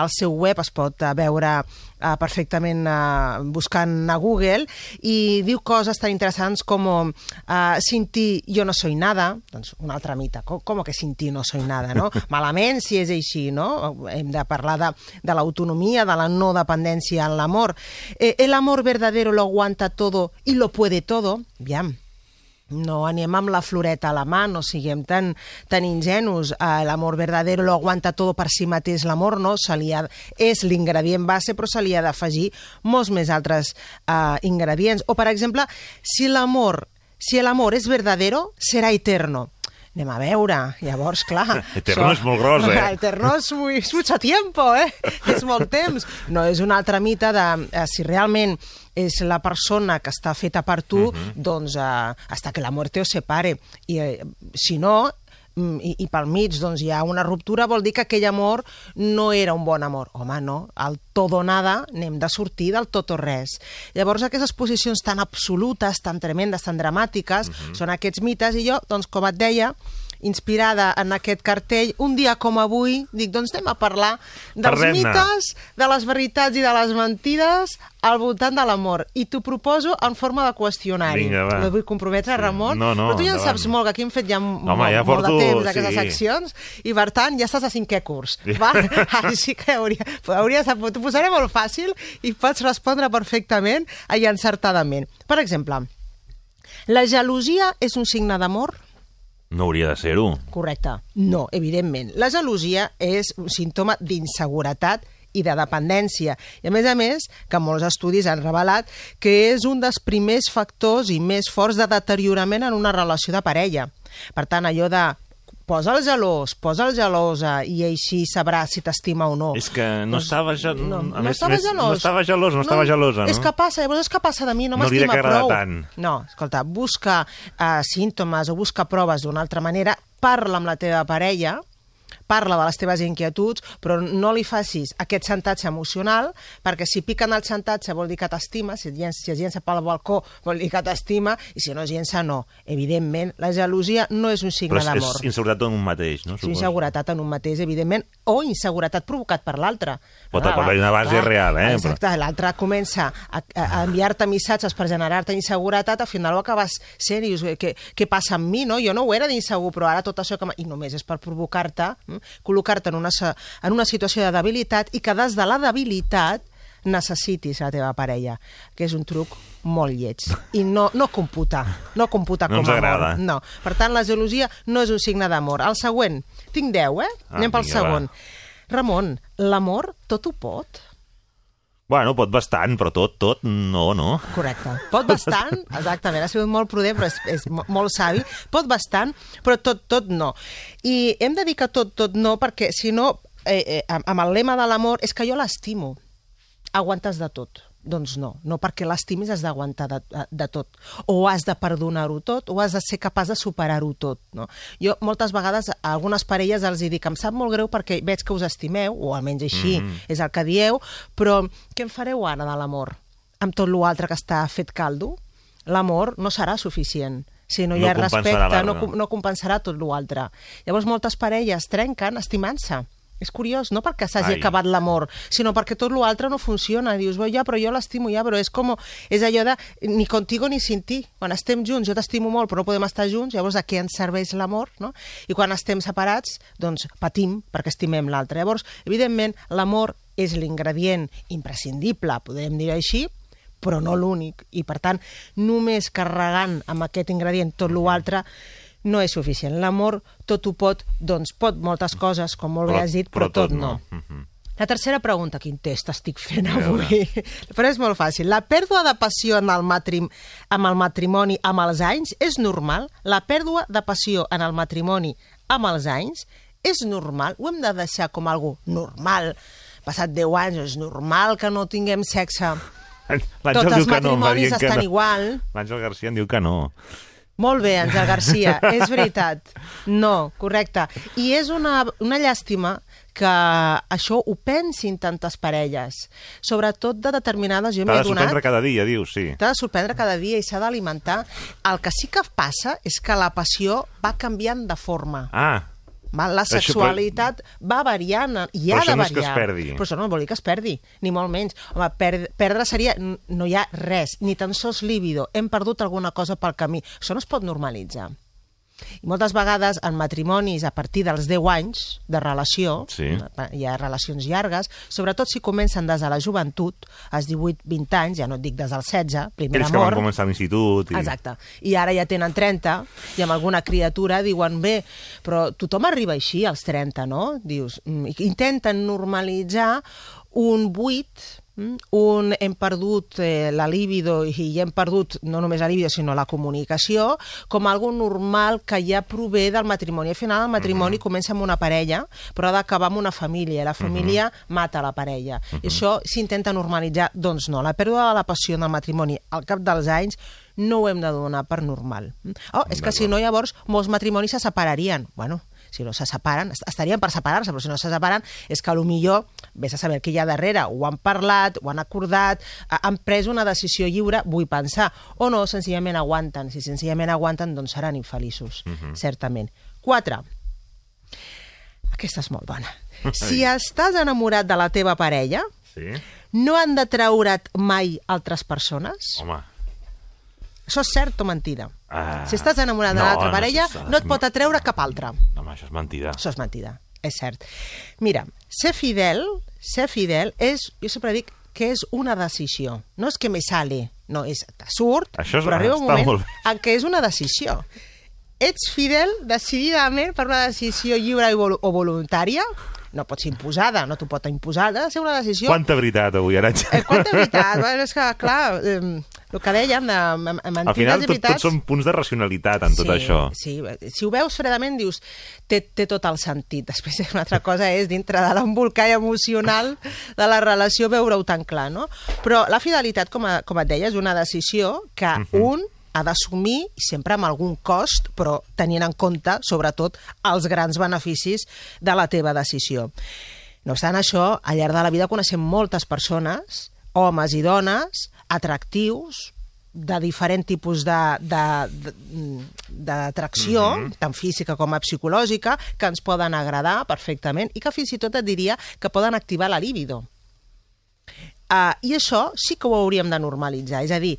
al seu web, es pot veure a, perfectament a, buscant a Google, i diu coses tan interessants com a, sin ti yo no soy nada, doncs una altra mita, com, com que sin ti no soy nada, no? Malament si és així, no? Hem de parlar de, de l'autonomia, de la no dependència en l'amor. Eh, el amor verdadero lo aguanta todo y lo puede todo, aviam. No anem amb la floreta a la mà, no siguem tan, tan ingenus. L'amor verdadero lo aguanta todo per si mateix. L'amor no se li ha, és l'ingredient base, però se li ha d'afegir molts més altres eh, ingredients. O, per exemple, si l'amor si el amor és verdadero, serà eterno. Anem a veure, llavors, clar... Eterno so... és molt gros, eh? Eterno és, muy... és mucho tiempo, eh? És molt temps. No, és una altra mita de... Eh, si realment és la persona que està feta per tu, uh-huh. doncs, eh, hasta que la muerte os separe. I eh, si no... I, i pel mig doncs, hi ha una ruptura, vol dir que aquell amor no era un bon amor. Home, no, el tot o nada, n'hem de sortir del tot o res. Llavors, aquestes posicions tan absolutes, tan tremendes, tan dramàtiques, uh-huh. són aquests mites, i jo, doncs, com et deia, inspirada en aquest cartell, un dia com avui, dic, doncs anem a parlar dels Parlem-ne. mites, de les veritats i de les mentides al voltant de l'amor. I t'ho proposo en forma de qüestionari. Vinga, va. Ho vull comprometre, sí. Ramon. No, no, però tu ja en saps molt, que aquí hem fet ja, Home, molt, ja porto... molt de temps aquestes sí. seccions, i per tant ja estàs a cinquè curs. Sí. Va? Així que hauria, hauries de... T'ho posaré molt fàcil i pots respondre perfectament i encertadament. Per exemple, la gelosia és un signe d'amor? No hauria de ser-ho. Correcte. No, evidentment. La gelosia és un símptoma d'inseguretat i de dependència. I, a més a més, que molts estudis han revelat que és un dels primers factors i més forts de deteriorament en una relació de parella. Per tant, allò de posa el gelós, posa el gelosa, i així sabràs si t'estima o no. És que no doncs, estava gelós. No, no, no estava gelós, no estava, gelós, no estava no, gelosa, no? És que passa, llavors és que passa de mi, no, no m'estima prou. Tant. No, escolta, busca eh, símptomes o busca proves d'una altra manera, parla amb la teva parella, parla de les teves inquietuds, però no li facis aquest xantatge emocional, perquè si piquen el xantatge vol dir que t'estima, si, si es llença pel balcó vol dir que t'estima, i si no es llença, no. Evidentment, la gelosia no és un signe d'amor. Però és, és inseguretat en un mateix, no? Sí, inseguretat en un mateix, evidentment, o inseguretat provocat per l'altre. Pot no, parlar d'una base real, eh? Exacte, però... l'altre comença a, a enviar-te missatges per generar-te inseguretat, al final ho acabes sent i dius, què, què passa amb mi, no? Jo no ho era d'insegur, però ara tot això que... I només és per provocar-te... col·locar-te en una, en una situació de debilitat i que des de la debilitat necessitis la teva parella, que és un truc molt lleig. I no, no computa, no computa no com a amor. No. Per tant, la gelosia no és un signe d'amor. El següent, tinc deu, eh? Ah, anem pel vinga, segon. Va. Ramon, l'amor tot ho pot? Bueno, pot bastant, però tot, tot, no, no. Correcte. Pot bastant, exactament, ha sigut molt prudent, però és, és molt savi. Pot bastant, però tot, tot, no. I hem de dir que tot, tot, no, perquè, si no, eh, eh, amb el lema de l'amor, és que jo l'estimo. Aguantes de tot. Doncs no, no perquè l'estimis has d'aguantar de, de tot. O has de perdonar-ho tot, o has de ser capaç de superar-ho tot. No? Jo moltes vegades a algunes parelles els dic em sap molt greu perquè veig que us estimeu, o almenys així mm. és el que dieu, però què en fareu ara de l'amor? Amb tot l'altre que està fet caldo? L'amor no serà suficient. Si no hi ha no respecte, no, no compensarà tot l'altre. Llavors moltes parelles trenquen estimant-se. És curiós, no perquè s'hagi acabat l'amor, sinó perquè tot l'altre no funciona. Dius, bé, ja, però jo l'estimo ja, però és com... És allò de ni contigo ni sin ti. Quan estem junts, jo t'estimo molt, però no podem estar junts, llavors a què ens serveix l'amor, no? I quan estem separats, doncs patim perquè estimem l'altre. Llavors, evidentment, l'amor és l'ingredient imprescindible, podem dir així, però no l'únic. I, per tant, només carregant amb aquest ingredient tot l'altre no és suficient. L'amor tot ho pot, doncs pot moltes coses, com molt bé has dit, però tot no. La tercera pregunta, quin test estic fent avui? Però és molt fàcil. La pèrdua de passió en el matrimoni amb els anys és normal? La pèrdua de passió en el matrimoni amb els anys és normal? Ho hem de deixar com algo normal? Passat deu anys, és normal que no tinguem sexe? Tots els matrimonis estan igual. L'Àngel García em diu que no. Molt bé, Àngel García, és veritat. No, correcte. I és una, una llàstima que això ho pensin tantes parelles. Sobretot de determinades... T'ha de sorprendre cada dia, dius, sí. T'ha de sorprendre cada dia i s'ha d'alimentar. El que sí que passa és que la passió va canviant de forma. Ah, la sexualitat va variant i ha de variar, però això no vol dir que es perdi, ni molt menys. Perdre seria, no hi ha res, ni tan sols líbido, hem perdut alguna cosa pel camí, això no es pot normalitzar. I moltes vegades en matrimonis a partir dels deu anys de relació, hi ha relacions llargues, sobretot si comencen des de la joventut, als divuit vint anys, ja no et dic des dels setze, primer amor... Ells que van començar a l'institut... Exacte, i ara ja tenen trenta, i amb alguna criatura diuen, bé, però tothom arriba així als trenta, no? Dius, intenten normalitzar un buit... un hem perdut eh, la libido i hem perdut no només la libido sinó la comunicació com algo normal que ja prové del matrimoni. Al final el matrimoni mm-hmm. comença amb una parella però ha d'acabar amb una família i la família mm-hmm. mata la parella. Mm-hmm. I això s'intenta normalitzar, doncs no. La pèrdua de la passió del matrimoni al cap dels anys no ho hem de donar per normal. Oh, és que si no llavors molts matrimonis se separarien. Bueno, si no se separen, estarien per separar-se, però si no se separen és que potser vés a saber què hi ha darrere, ho han parlat, ho han acordat, han pres una decisió lliure, vull pensar, o no, senzillament aguanten, si senzillament aguanten doncs seran infeliços, uh-huh. certament. Quatre. Aquesta és molt bona. Si estàs enamorat de la teva parella, sí. no han de treure't mai altres persones? Home. Això és cert o mentida? Ah, si estàs enamorat no, de l'altra parella, no, no et pot atreure cap altra. No, home, això és mentida. Això és mentida, és cert. Mira, ser fidel, ser fidel és, jo sempre dic que és una decisió. No és que me sale, no, és te surt, això és, però arriba un moment en què és una decisió. Ets fidel decididament per una decisió lliure vol o voluntària? No pot ser imposada, no t'ho pot imposar, ha de ser una decisió... Quanta veritat avui, Aratxa. Eh, quanta veritat, bueno, és que, clar, eh, el que dèiem, de, de, de mentides i veritats... Al final tot, tot són punts de racionalitat en sí, tot això. Sí, si ho veus fredament dius, té, té tot el sentit. Després una altra cosa és, dintre de l'embolcall emocional de la relació, veure-ho tan clar, no? Però la fidelitat, com, a, com et deia, és una decisió que uh-huh. un... ha d'assumir, sempre amb algun cost, però tenint en compte, sobretot, els grans beneficis de la teva decisió. No obstant això, al llarg de la vida coneixem moltes persones, homes i dones, atractius, de diferent tipus d'atracció, mm-hmm. tant física com a psicològica, que ens poden agradar perfectament i que fins i tot et diria que poden activar la libido. Uh, I això sí que ho hauríem de normalitzar, és a dir...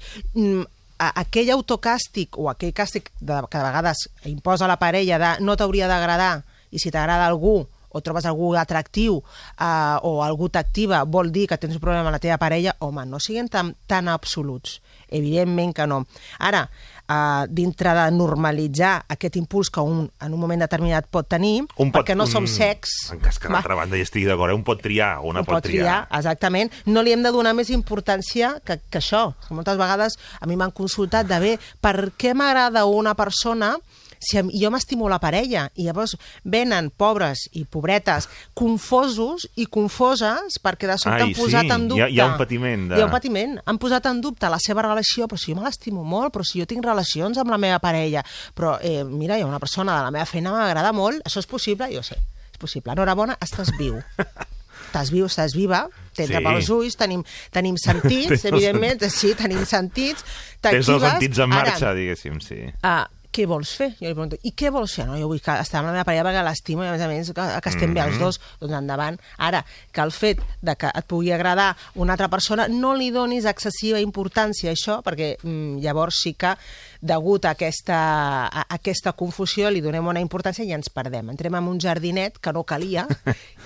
aquell autocàstig o aquell càstig que de vegades imposa la parella de no t'hauria d'agradar i si t'agrada algú o trobes algú atractiu eh, o algú t'activa vol dir que tens un problema amb la teva parella, home, no siguin tan, tan absoluts. Evidentment que no. Ara, eh, dintre de normalitzar aquest impuls que un en un moment determinat pot tenir, pot, perquè no un, som secs... En cas que l'altra banda hi estigui d'acord, un pot triar o una pot, pot triar. triar. Exactament. No li hem de donar més importància que, que això. Moltes vegades a mi m'han consultat de bé, per què m'agrada una persona... Si jo m'estimo la parella i llavors venen pobres i pobretes confosos i confoses perquè de sobte han posat sí, en dubte... Hi ha, hi ha un patiment. De... Hi ha un patiment. Han posat en dubte la seva relació, però si jo me l'estimo molt, però si jo tinc relacions amb la meva parella, però eh, mira, hi ha una persona de la meva feina m'agrada molt, això és possible? Jo sé, és possible. Enhorabona, estàs viu. Estàs viu, estàs viva, t'entra sí. pels ulls, tenim, tenim sentits, evidentment, sí, tenim sentits. Tens els sentits en marxa, ara, diguéssim, sí. Ah, què vols fer? Jo li pregunto, i què vols fer? No, jo vull que estar amb la meva parella perquè l'estimo i a més a més que, que estem mm -hmm. bé els dos, doncs endavant. Ara, que el fet de que et pugui agradar una altra persona no li donis excessiva importància a això, perquè mm, llavors sí que, degut a aquesta, a aquesta confusió, li donem una importància i ens perdem. Entrem en un jardinet que no calia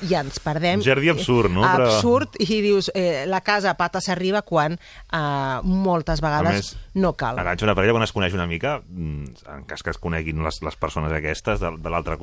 i ens perdem. Un jardí absurd, no? Absurd, i dius, eh, la casa pates arriba quan eh, moltes vegades més, no cal. Agaig una parella quan es coneix una mica, en cas que es coneguin les, les persones aquestes, de, de l'altre...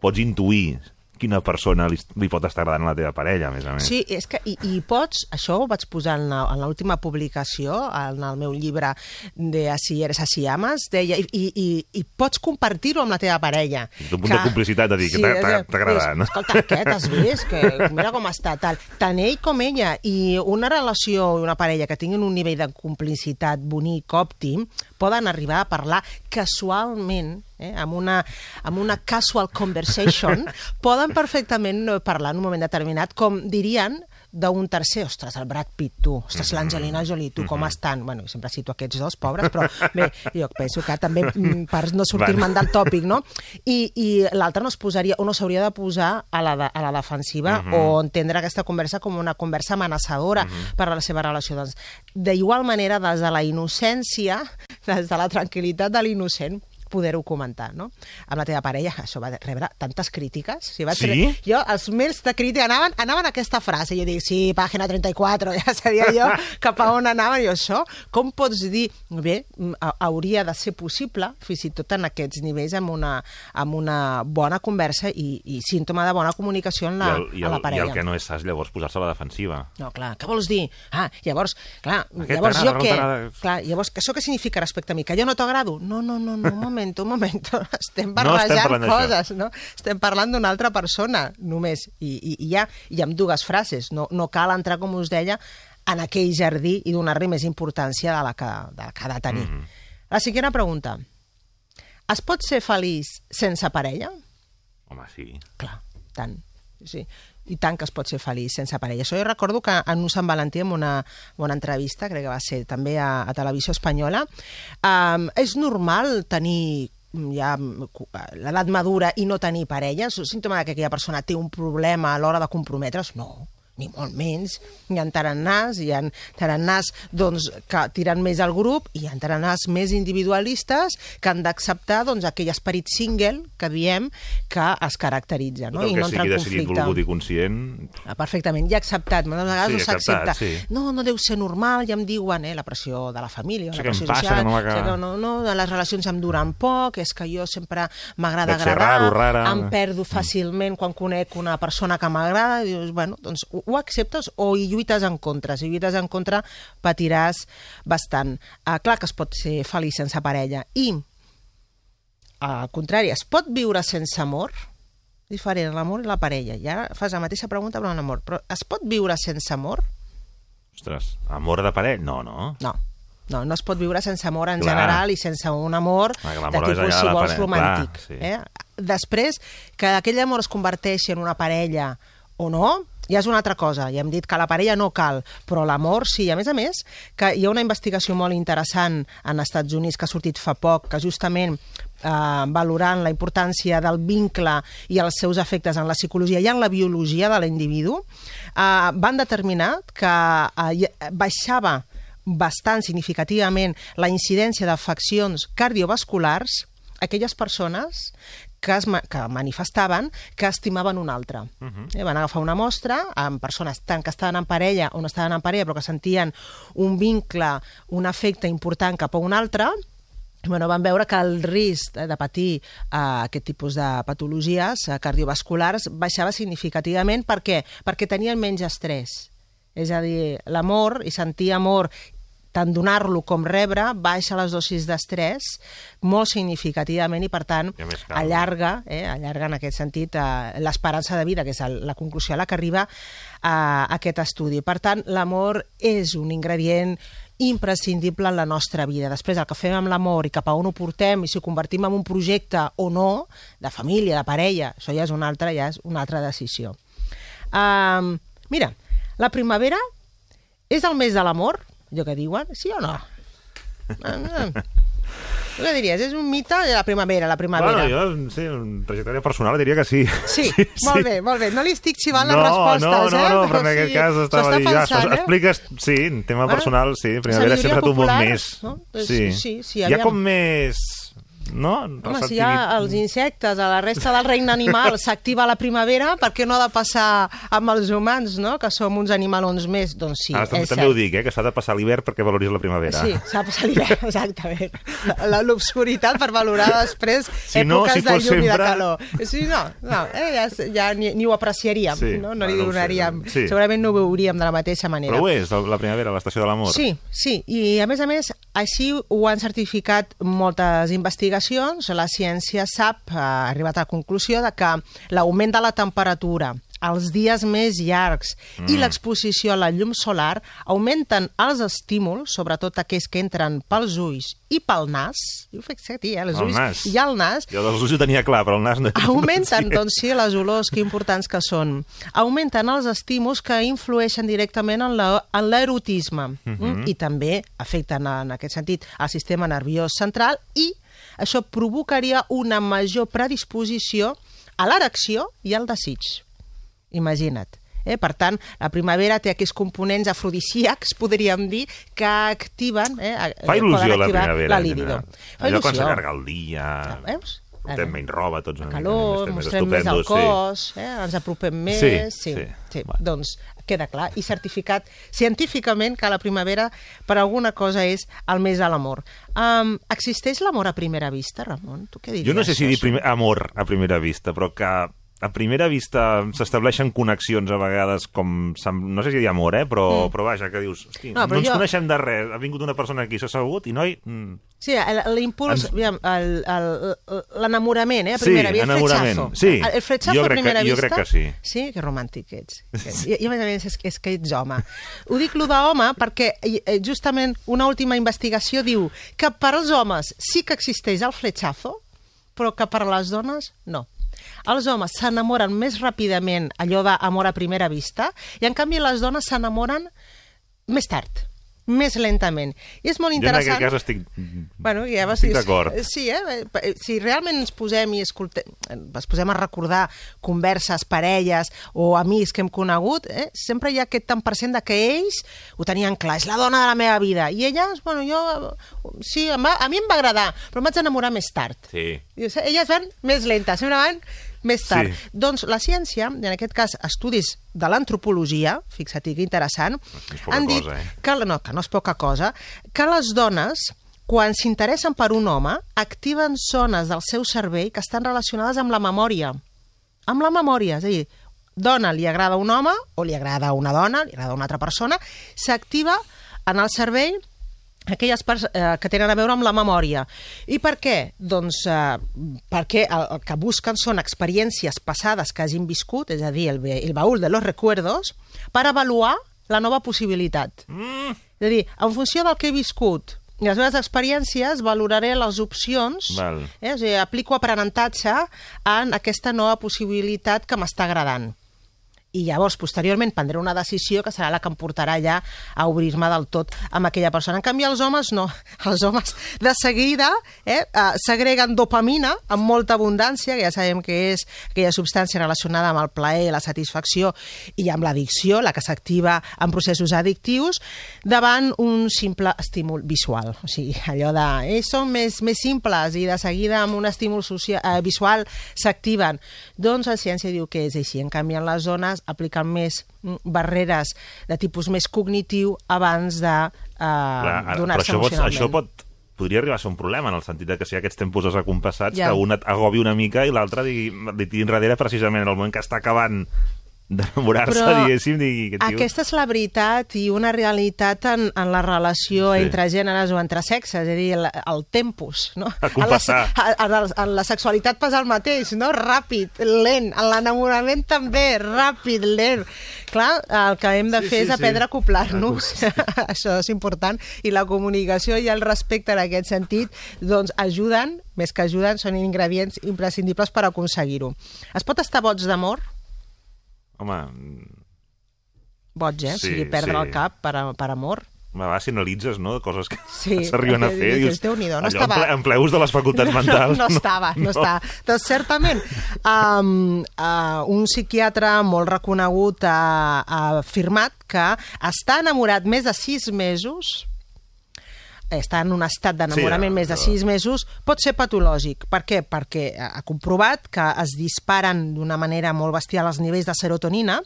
Pots intuir quina persona li, li pot estar agradant a la teva parella, a més a més. Sí, és que... I, i pots... Això ho vaig posar en la, en l'última publicació, en el meu llibre de Así eres, así ames, deia... I, i, i pots compartir-ho amb la teva parella. És un punt que, de complicitat, de dir, sí, que t'ha agradat, no? Escolta, què t'has vist? Que, mira com està, tal. Tant ell com ella. I una relació, una parella que tinguin un nivell de complicitat bonic, òptim, poden arribar a parlar casualment, eh, amb, una, amb una casual conversation, poden perfectament parlar en un moment determinat, com dirien, d'un tercer, ostres, el Brad Pitt, tu, ostres, l'Angelina Jolie, tu, com estan? Bueno, sempre cito aquests dos, pobres, però bé, jo penso que també per no sortir-me'n del tòpic, no? I, i l'altre no es posaria, o no s'hauria de posar a la, de, a la defensiva, uh-huh. o entendre aquesta conversa com una conversa amenaçadora uh-huh. per a la seva relació. Doncs, d'igual manera, des de la innocència, des de la tranquil·litat de l'innocent, poder-ho comentar, no? Amb la teva parella, això va rebre tantes crítiques. Si vaig sí? Re... Jo, els mails de crítica anaven, anaven a aquesta frase. Jo dic, sí, pàgina trenta-quatre, ja sabia jo cap a on anaven. Jo, això, com pots dir? Bé, hauria de ser possible, fins i tot en aquests nivells, amb una, amb una bona conversa i, i símptoma de bona comunicació en la, I el, i el, a la parella. I el que no és saps, llavors, posar-se a la defensiva. No, clar, què vols dir? Ah, llavors, clar, Aquest llavors jo què? Clar, llavors, això què significa respecte a mi? Que jo no t'agrado? No, no, no, no, un moment. Un moment, un moment, estem barrejant no coses, no? Estem parlant d'una altra persona, només, i, i, i, ja, i amb dues frases. No, no cal entrar, com us deia, en aquell jardí i donar-li més importància de la que, de la que ha de tenir. Mm -hmm. La següent pregunta. Es pot ser feliç sense parella? Home, sí. Clar, tant. Sí. I tant que es pot ser feliç sense parella. Això jo recordo que en un Sant Valentí, en una, en una entrevista, crec que va ser també a, a Televisió Espanyola, um, és normal tenir ja l'edat madura i no tenir parella? És un símptoma que aquella persona té un problema a l'hora de comprometre's? No, ni molt menys. Hi ha tarannàs, hi ha tarannàs doncs, que tiren més al grup, i hi ha tarannàs més individualistes que han d'acceptar doncs, aquell esperit single que diem que es caracteritza. No? I no entra en conflicte. El que sigui decidit, volgut i conscient... Ah, perfectament, ja acceptat. Moltes vegades sí, no s'accepta. Sí. No, no deu ser normal, ja em diuen, eh, la pressió de la família, la pressió social... No, que... no, no, no, les relacions em duren poc, és que jo sempre m'agrada agradar, raro, em perdo fàcilment quan conec una persona que m'agrada, i dius, bueno, doncs... ho acceptes o hi lluites en contra? Si lluites en contra, patiràs bastant. Eh, clar que es pot ser feliç sense parella. I, al contrari, es pot viure sense amor? Diferent, l'amor i la parella. Ja fas la mateixa pregunta, però en amor. Però es pot viure sense amor? Ostres, amor de parella? No, no. No. No, no es pot viure sense amor en clar. General i sense un amor ah, de tipus, si vols, romàntic. Clar, sí. eh? Després, que aquell amor es converteixi en una parella o no... Ja és una altra cosa, ja hem dit que la parella no cal, però l'amor sí. A més a més, que hi ha una investigació molt interessant en els Estats Units que ha sortit fa poc, que justament eh, valorant la importància del vincle i els seus efectes en la psicologia i en la biologia de l'individu, eh, van determinar que eh, baixava bastant significativament la incidència d'afeccions cardiovasculars aquelles persones que, es, que manifestaven que estimaven un altre. Uh-huh. Eh, van agafar una mostra amb persones tant que estaven en parella o no estaven en parella, però que sentien un vincle, un afecte important cap a un altre. Bueno, van veure que el risc de patir eh, aquest tipus de patologies cardiovasculars baixava significativament. Per què? Perquè tenien menys estrès. És a dir, l'amor, i sentir amor tant donar-lo com rebre, baixa les dosis d'estrès molt significativament i, per tant, I més, allarga, eh, allarga en aquest sentit eh, l'esperança de vida, que és la conclusió a la que arriba eh, aquest estudi. Per tant, l'amor és un ingredient imprescindible en la nostra vida. Després, el que fem amb l'amor i cap a on ho portem i si ho convertim en un projecte o no, de família, de parella, això ja és una altra, ja és una altra decisió. Um, mira, la primavera és el mes de l'amor, jo que diuen, sí o no? ¿Tú qué dirías? ¿Es un mito de la primavera, la primavera? Bueno, jo, sí, en trajectòria personal diria que sí. Sí, sí, molt sí. Bé, molt bé. No li estic xivant no, les respostes, no, no, eh? No, no, però en aquest sí, cas estava dir, ja, eh? Expliques, sí, en tema ah, personal, sí, primavera sempre t'ho vol més. No? Sí, sí, sí, sí hi ha com més... No? Home, si hi ha els insectes, a la resta del regne animal s'activa la primavera, per què no ha de passar amb els humans, no? Que som uns animalons més, doncs sí, ah, és també cert. També ho dic, eh? Que s'ha de passar l'hivern perquè valoris la primavera. Sí, s'ha de passar l'hivern, exactament. L'obscuritat per valorar després si èpoques no, si de llum sempre... i de calor. Si no, no eh? ja, ja ni, ni ho apreciaríem, sí, no, no li no donaríem. Sé, sí. Segurament no ho veuríem de la mateixa manera. Però ho és, la primavera, l'estació de l'amor. Sí, sí, i a més a més, així ho han certificat moltes investigacions. La ciència sap, ha arribat a la conclusió de que l'augment de la temperatura, els dies més llargs mm. i l'exposició a la llum solar augmenten els estímuls, sobretot aquells que entren pels ulls i pel nas, jo fixa't, eh, els ulls nas. I el nas. Jo dels ulls ho tenia clar, però el nas no. Augmenten, doncs sí, les olors, que importants que són. Augmenten els estímuls que influeixen directament en l'erotisme mm -hmm. i també afecten, en aquest sentit, el sistema nerviós central i això provocaria una major predisposició a l'erecció i al desig. Imagina't. Eh? Per tant, la primavera té aquests components afrodisíacs, podríem dir, que activen... Eh, fa il·lusió la primavera. La libido. Fa allò il·lusió. Quan s'allarga el dia... Ja, veus? Portem menys roba, tots... El calor, mostrem més el cos, sí. eh? Ens apropem més... Sí, sí. sí. sí. Bueno. Doncs queda clar i certificat científicament que la primavera per alguna cosa és el mes de l'amor. Um, existeix l'amor a primera vista, Ramon? Tu què diries? Jo no sé si dir primer, amor a primera vista, però que... A primera vista s'estableixen connexions a vegades com... No sé si hi ha amor, eh? Però, mm. però vaja, que dius... Hosti, no, no ens jo... coneixem de res. Ha vingut una persona aquí, s'ha assegut i noi... Mm. Sí, l'impuls, l'enamorament, eh? A primera vista, el flechazo. Sí, el flechazo a primera vista. Jo crec que sí. Sí, que romàntic ets. I a més a més és que ets home. Ho dic lo d'home perquè justament una última investigació diu que per als homes sí que existeix el flechazo, però que per a les dones no. Els homes s'enamoren més ràpidament, allò d'amor a primera vista, i en canvi les dones s'enamoren més tard, més lentament. I és molt interessant... Jo en aquest cas estic, bueno, ja estic d'acord. Sí, eh? Si realment ens posem i escoltem, ens posem a recordar converses, parelles o amics que hem conegut, eh? Sempre hi ha aquest tant per cent de que ells ho tenien clar, és la dona de la meva vida. I elles, bueno, jo... Sí, va, a mi em va agradar, però em vaig enamorar més tard. Sí. Elles van més lentes, sempre van... més tard. Sí. Doncs la ciència, en aquest cas estudis de l'antropologia, fixa't que interessant, han dit cosa, eh? que, no, que no és poca cosa, que les dones, quan s'interessen per un home, activen zones del seu cervell que estan relacionades amb la memòria. Amb la memòria, és a dir, dona li agrada un home, o li agrada una dona, li agrada una altra persona, s'activa en el cervell aquelles parts eh, que tenen a veure amb la memòria. I per què? Doncs eh, perquè el, el que busquen són experiències passades que hagin viscut, és a dir, el, el baúl de los recuerdos, per avaluar la nova possibilitat. Mm. És a dir, en funció del que he viscut i les meves experiències, valoraré les opcions, eh? O sigui, aplico aprenentatge en aquesta nova possibilitat que m'està agradant. I llavors, posteriorment, prendré una decisió que serà la que em portarà ja a obrir-me del tot amb aquella persona. En canvi, els homes no. Els homes, de seguida, eh, segreguen dopamina amb molta abundància, que ja sabem que és aquella substància relacionada amb el plaer, la satisfacció i amb l'addicció, la que s'activa en processos addictius, davant un simple estímul visual. O sigui, allò de... Eh, són més, més simples i de seguida amb un estímul social, eh, visual s'activen. Doncs la ciència diu que és així. En canvi, en les zones aplicant més barreres de tipus més cognitiu abans de eh, donar-se emocionalment. Pot, això pot, podria arribar a ser un problema, en el sentit que si hi ha aquests tempos desacompassats, ja. Que un agobi una mica i l'altre li tiri enrere precisament en el moment que està acabant d'enamorar-se, diguéssim. Digui, que aquesta és la veritat i una realitat en, en la relació sí. entre gèneres o entre sexes, és a dir, el, el tempus, no? A compassar. En la, en la sexualitat passa el mateix, no? Ràpid, lent. En l'enamorament també, ràpid, lent. Clar, el que hem de sí, fer sí, és aprendre sí. a acoplar-nos. Sí. Això és important. I la comunicació i el respecte en aquest sentit, doncs, ajuden, més que ajuden, són ingredients imprescindibles per aconseguir-ho. Es pot estar boig d'amor? Home... Boig, eh? Sí, o sigui, perdre sí. el cap per, per amor. a vegades analitzes, no?, coses que sí, s'arriben a fer. Dius, Déu-n'hi-do, no estava... En pleus de les facultats no, mentals. No, no estava, no, no estava. Doncs, certament, um, uh, un psiquiatre molt reconegut ha, ha afirmat que està enamorat més de sis mesos... està en un estat d'enamorament sí, més de sis mesos, pot ser patològic. Per què? Perquè ha comprovat que es disparen d'una manera molt bestial els nivells de serotonina,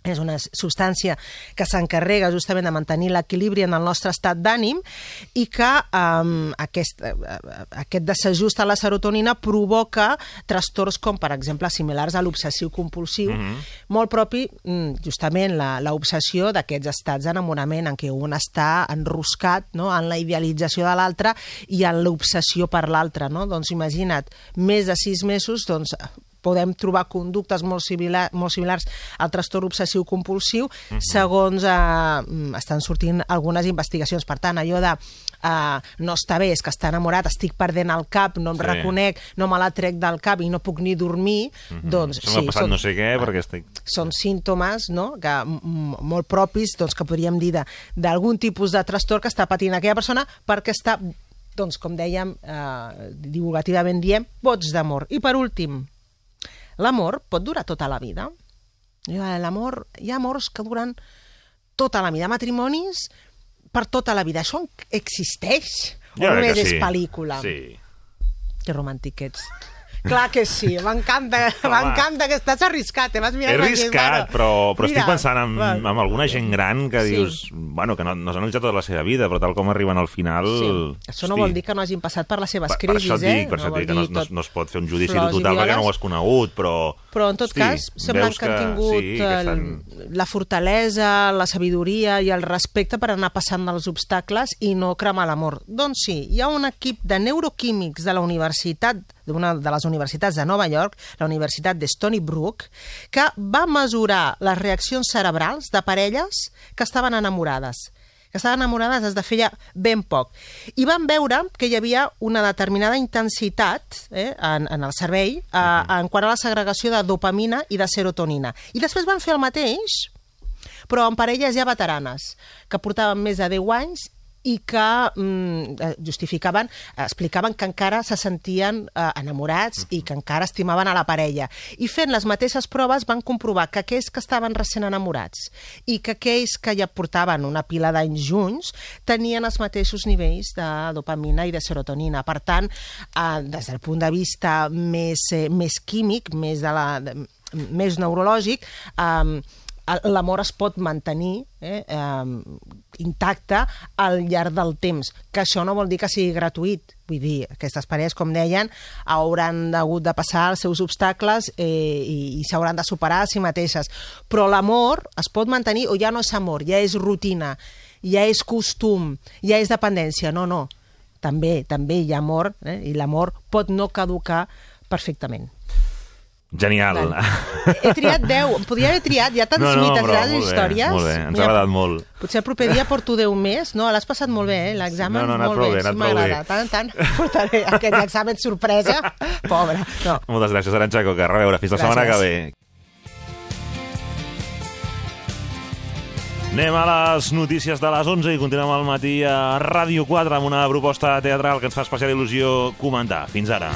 és una substància que s'encarrega justament de mantenir l'equilibri en el nostre estat d'ànim i que um, aquest, aquest desajust a la serotonina provoca trastorns com, per exemple, similars a l'obsessiu compulsiu, mm-hmm. molt propi justament l'obsessió d'aquests estats d'enamorament en què un està enroscat, no?, en la idealització de l'altre i en l'obsessió per l'altre. No? Doncs imagina't, més de sis mesos, doncs, podem trobar conductes molt, similar, molt similars al trastorn obsessiu-compulsiu, uh -huh. segons eh, estan sortint algunes investigacions. Per tant, allò de eh, no està bé, és que està enamorat, estic perdent el cap, no em sí. reconec, no me la trec del cap i no puc ni dormir, uh -huh. doncs... Se m'ha sí, passat són, no sé què, perquè estic... Són símptomes, no?, que, molt propis, doncs, que podríem dir d'algun tipus de trastorn que està patint aquella persona perquè està, doncs, com dèiem, eh, divulgativament diem, boig d'amor. I per últim... L'amor pot durar tota la vida. L'amor, hi ha amors que duren tota la vida, matrimonis per tota la vida. Això existeix? O ja només és sí. pel·lícula? Sí. Que romàntic ets. Clar que sí, m'encanta, m'encanta que estàs arriscat, eh? M'has mirat... He arriscat, però, però estic pensant en, en alguna gent gran que sí. dius, bueno, que no, no s'han analitzat tota la seva vida, però tal com arriben al final... Sí. Això no hosti. vol dir que no hagin passat per les seves per, crisis, per eh? Per això et dic, per no, això et dic que no, no, no es pot fer un judici total perquè no ho has conegut, però... Però, en tot hosti, cas, sembla que, que han tingut sí, que estan... la fortalesa, la sabidoria i el respecte per anar passant dels obstacles i no cremar l'amor. Doncs sí, hi ha un equip de neuroquímics de la universitat, d'una de les universitats de Nova York, la Universitat de Stony Brook, que va mesurar les reaccions cerebrals de parelles que estaven enamorades. Que estaven enamorades des de feia ben poc. I van veure que hi havia una determinada intensitat eh, en, en el cervell eh, en quant a la segregació de dopamina i de serotonina. I després van fer el mateix, però amb parelles ja veteranes, que portaven més de deu anys i que mm, justificaven, explicaven que encara se sentien eh, enamorats i que encara estimaven a la parella. I fent les mateixes proves van comprovar que aquells que estaven recent enamorats i que aquells que ja portaven una pila d'anys junts tenien els mateixos nivells de dopamina i de serotonina. Per tant, eh, des del punt de vista més, eh, més químic, més, de la, de, més neurològic, eh, l'amor es pot mantenir eh, eh, intacte al llarg del temps, que això no vol dir que sigui gratuït. Vull dir, aquestes parelles, com deien, hauran hagut de passar els seus obstacles eh, i, i s'hauran de superar a si mateixes. Però l'amor es pot mantenir, o ja no és amor, ja és rutina, ja és costum, ja és dependència. No, no, també, també hi ha amor, eh, i l'amor pot no caducar perfectament. Genial. He triat deu. Podria haver triat, hi ha tants no, no, mites, grans històries. Molt bé, ens Mira, ha agradat molt. Potser el proper dia porto deu més. No, l'has passat molt bé, eh? L'examen, no, no, molt bé, bé. Sí, m'agrada. Tant en tant portaré aquest examen sorpresa. Pobre. No. Moltes gràcies, Arantxa Coca. A reveure, fins la gràcies. setmana que ve. Anem a les notícies de les onze i continuem al matí a Ràdio quatre amb una proposta teatral que ens fa especial il·lusió comentar. Fins ara.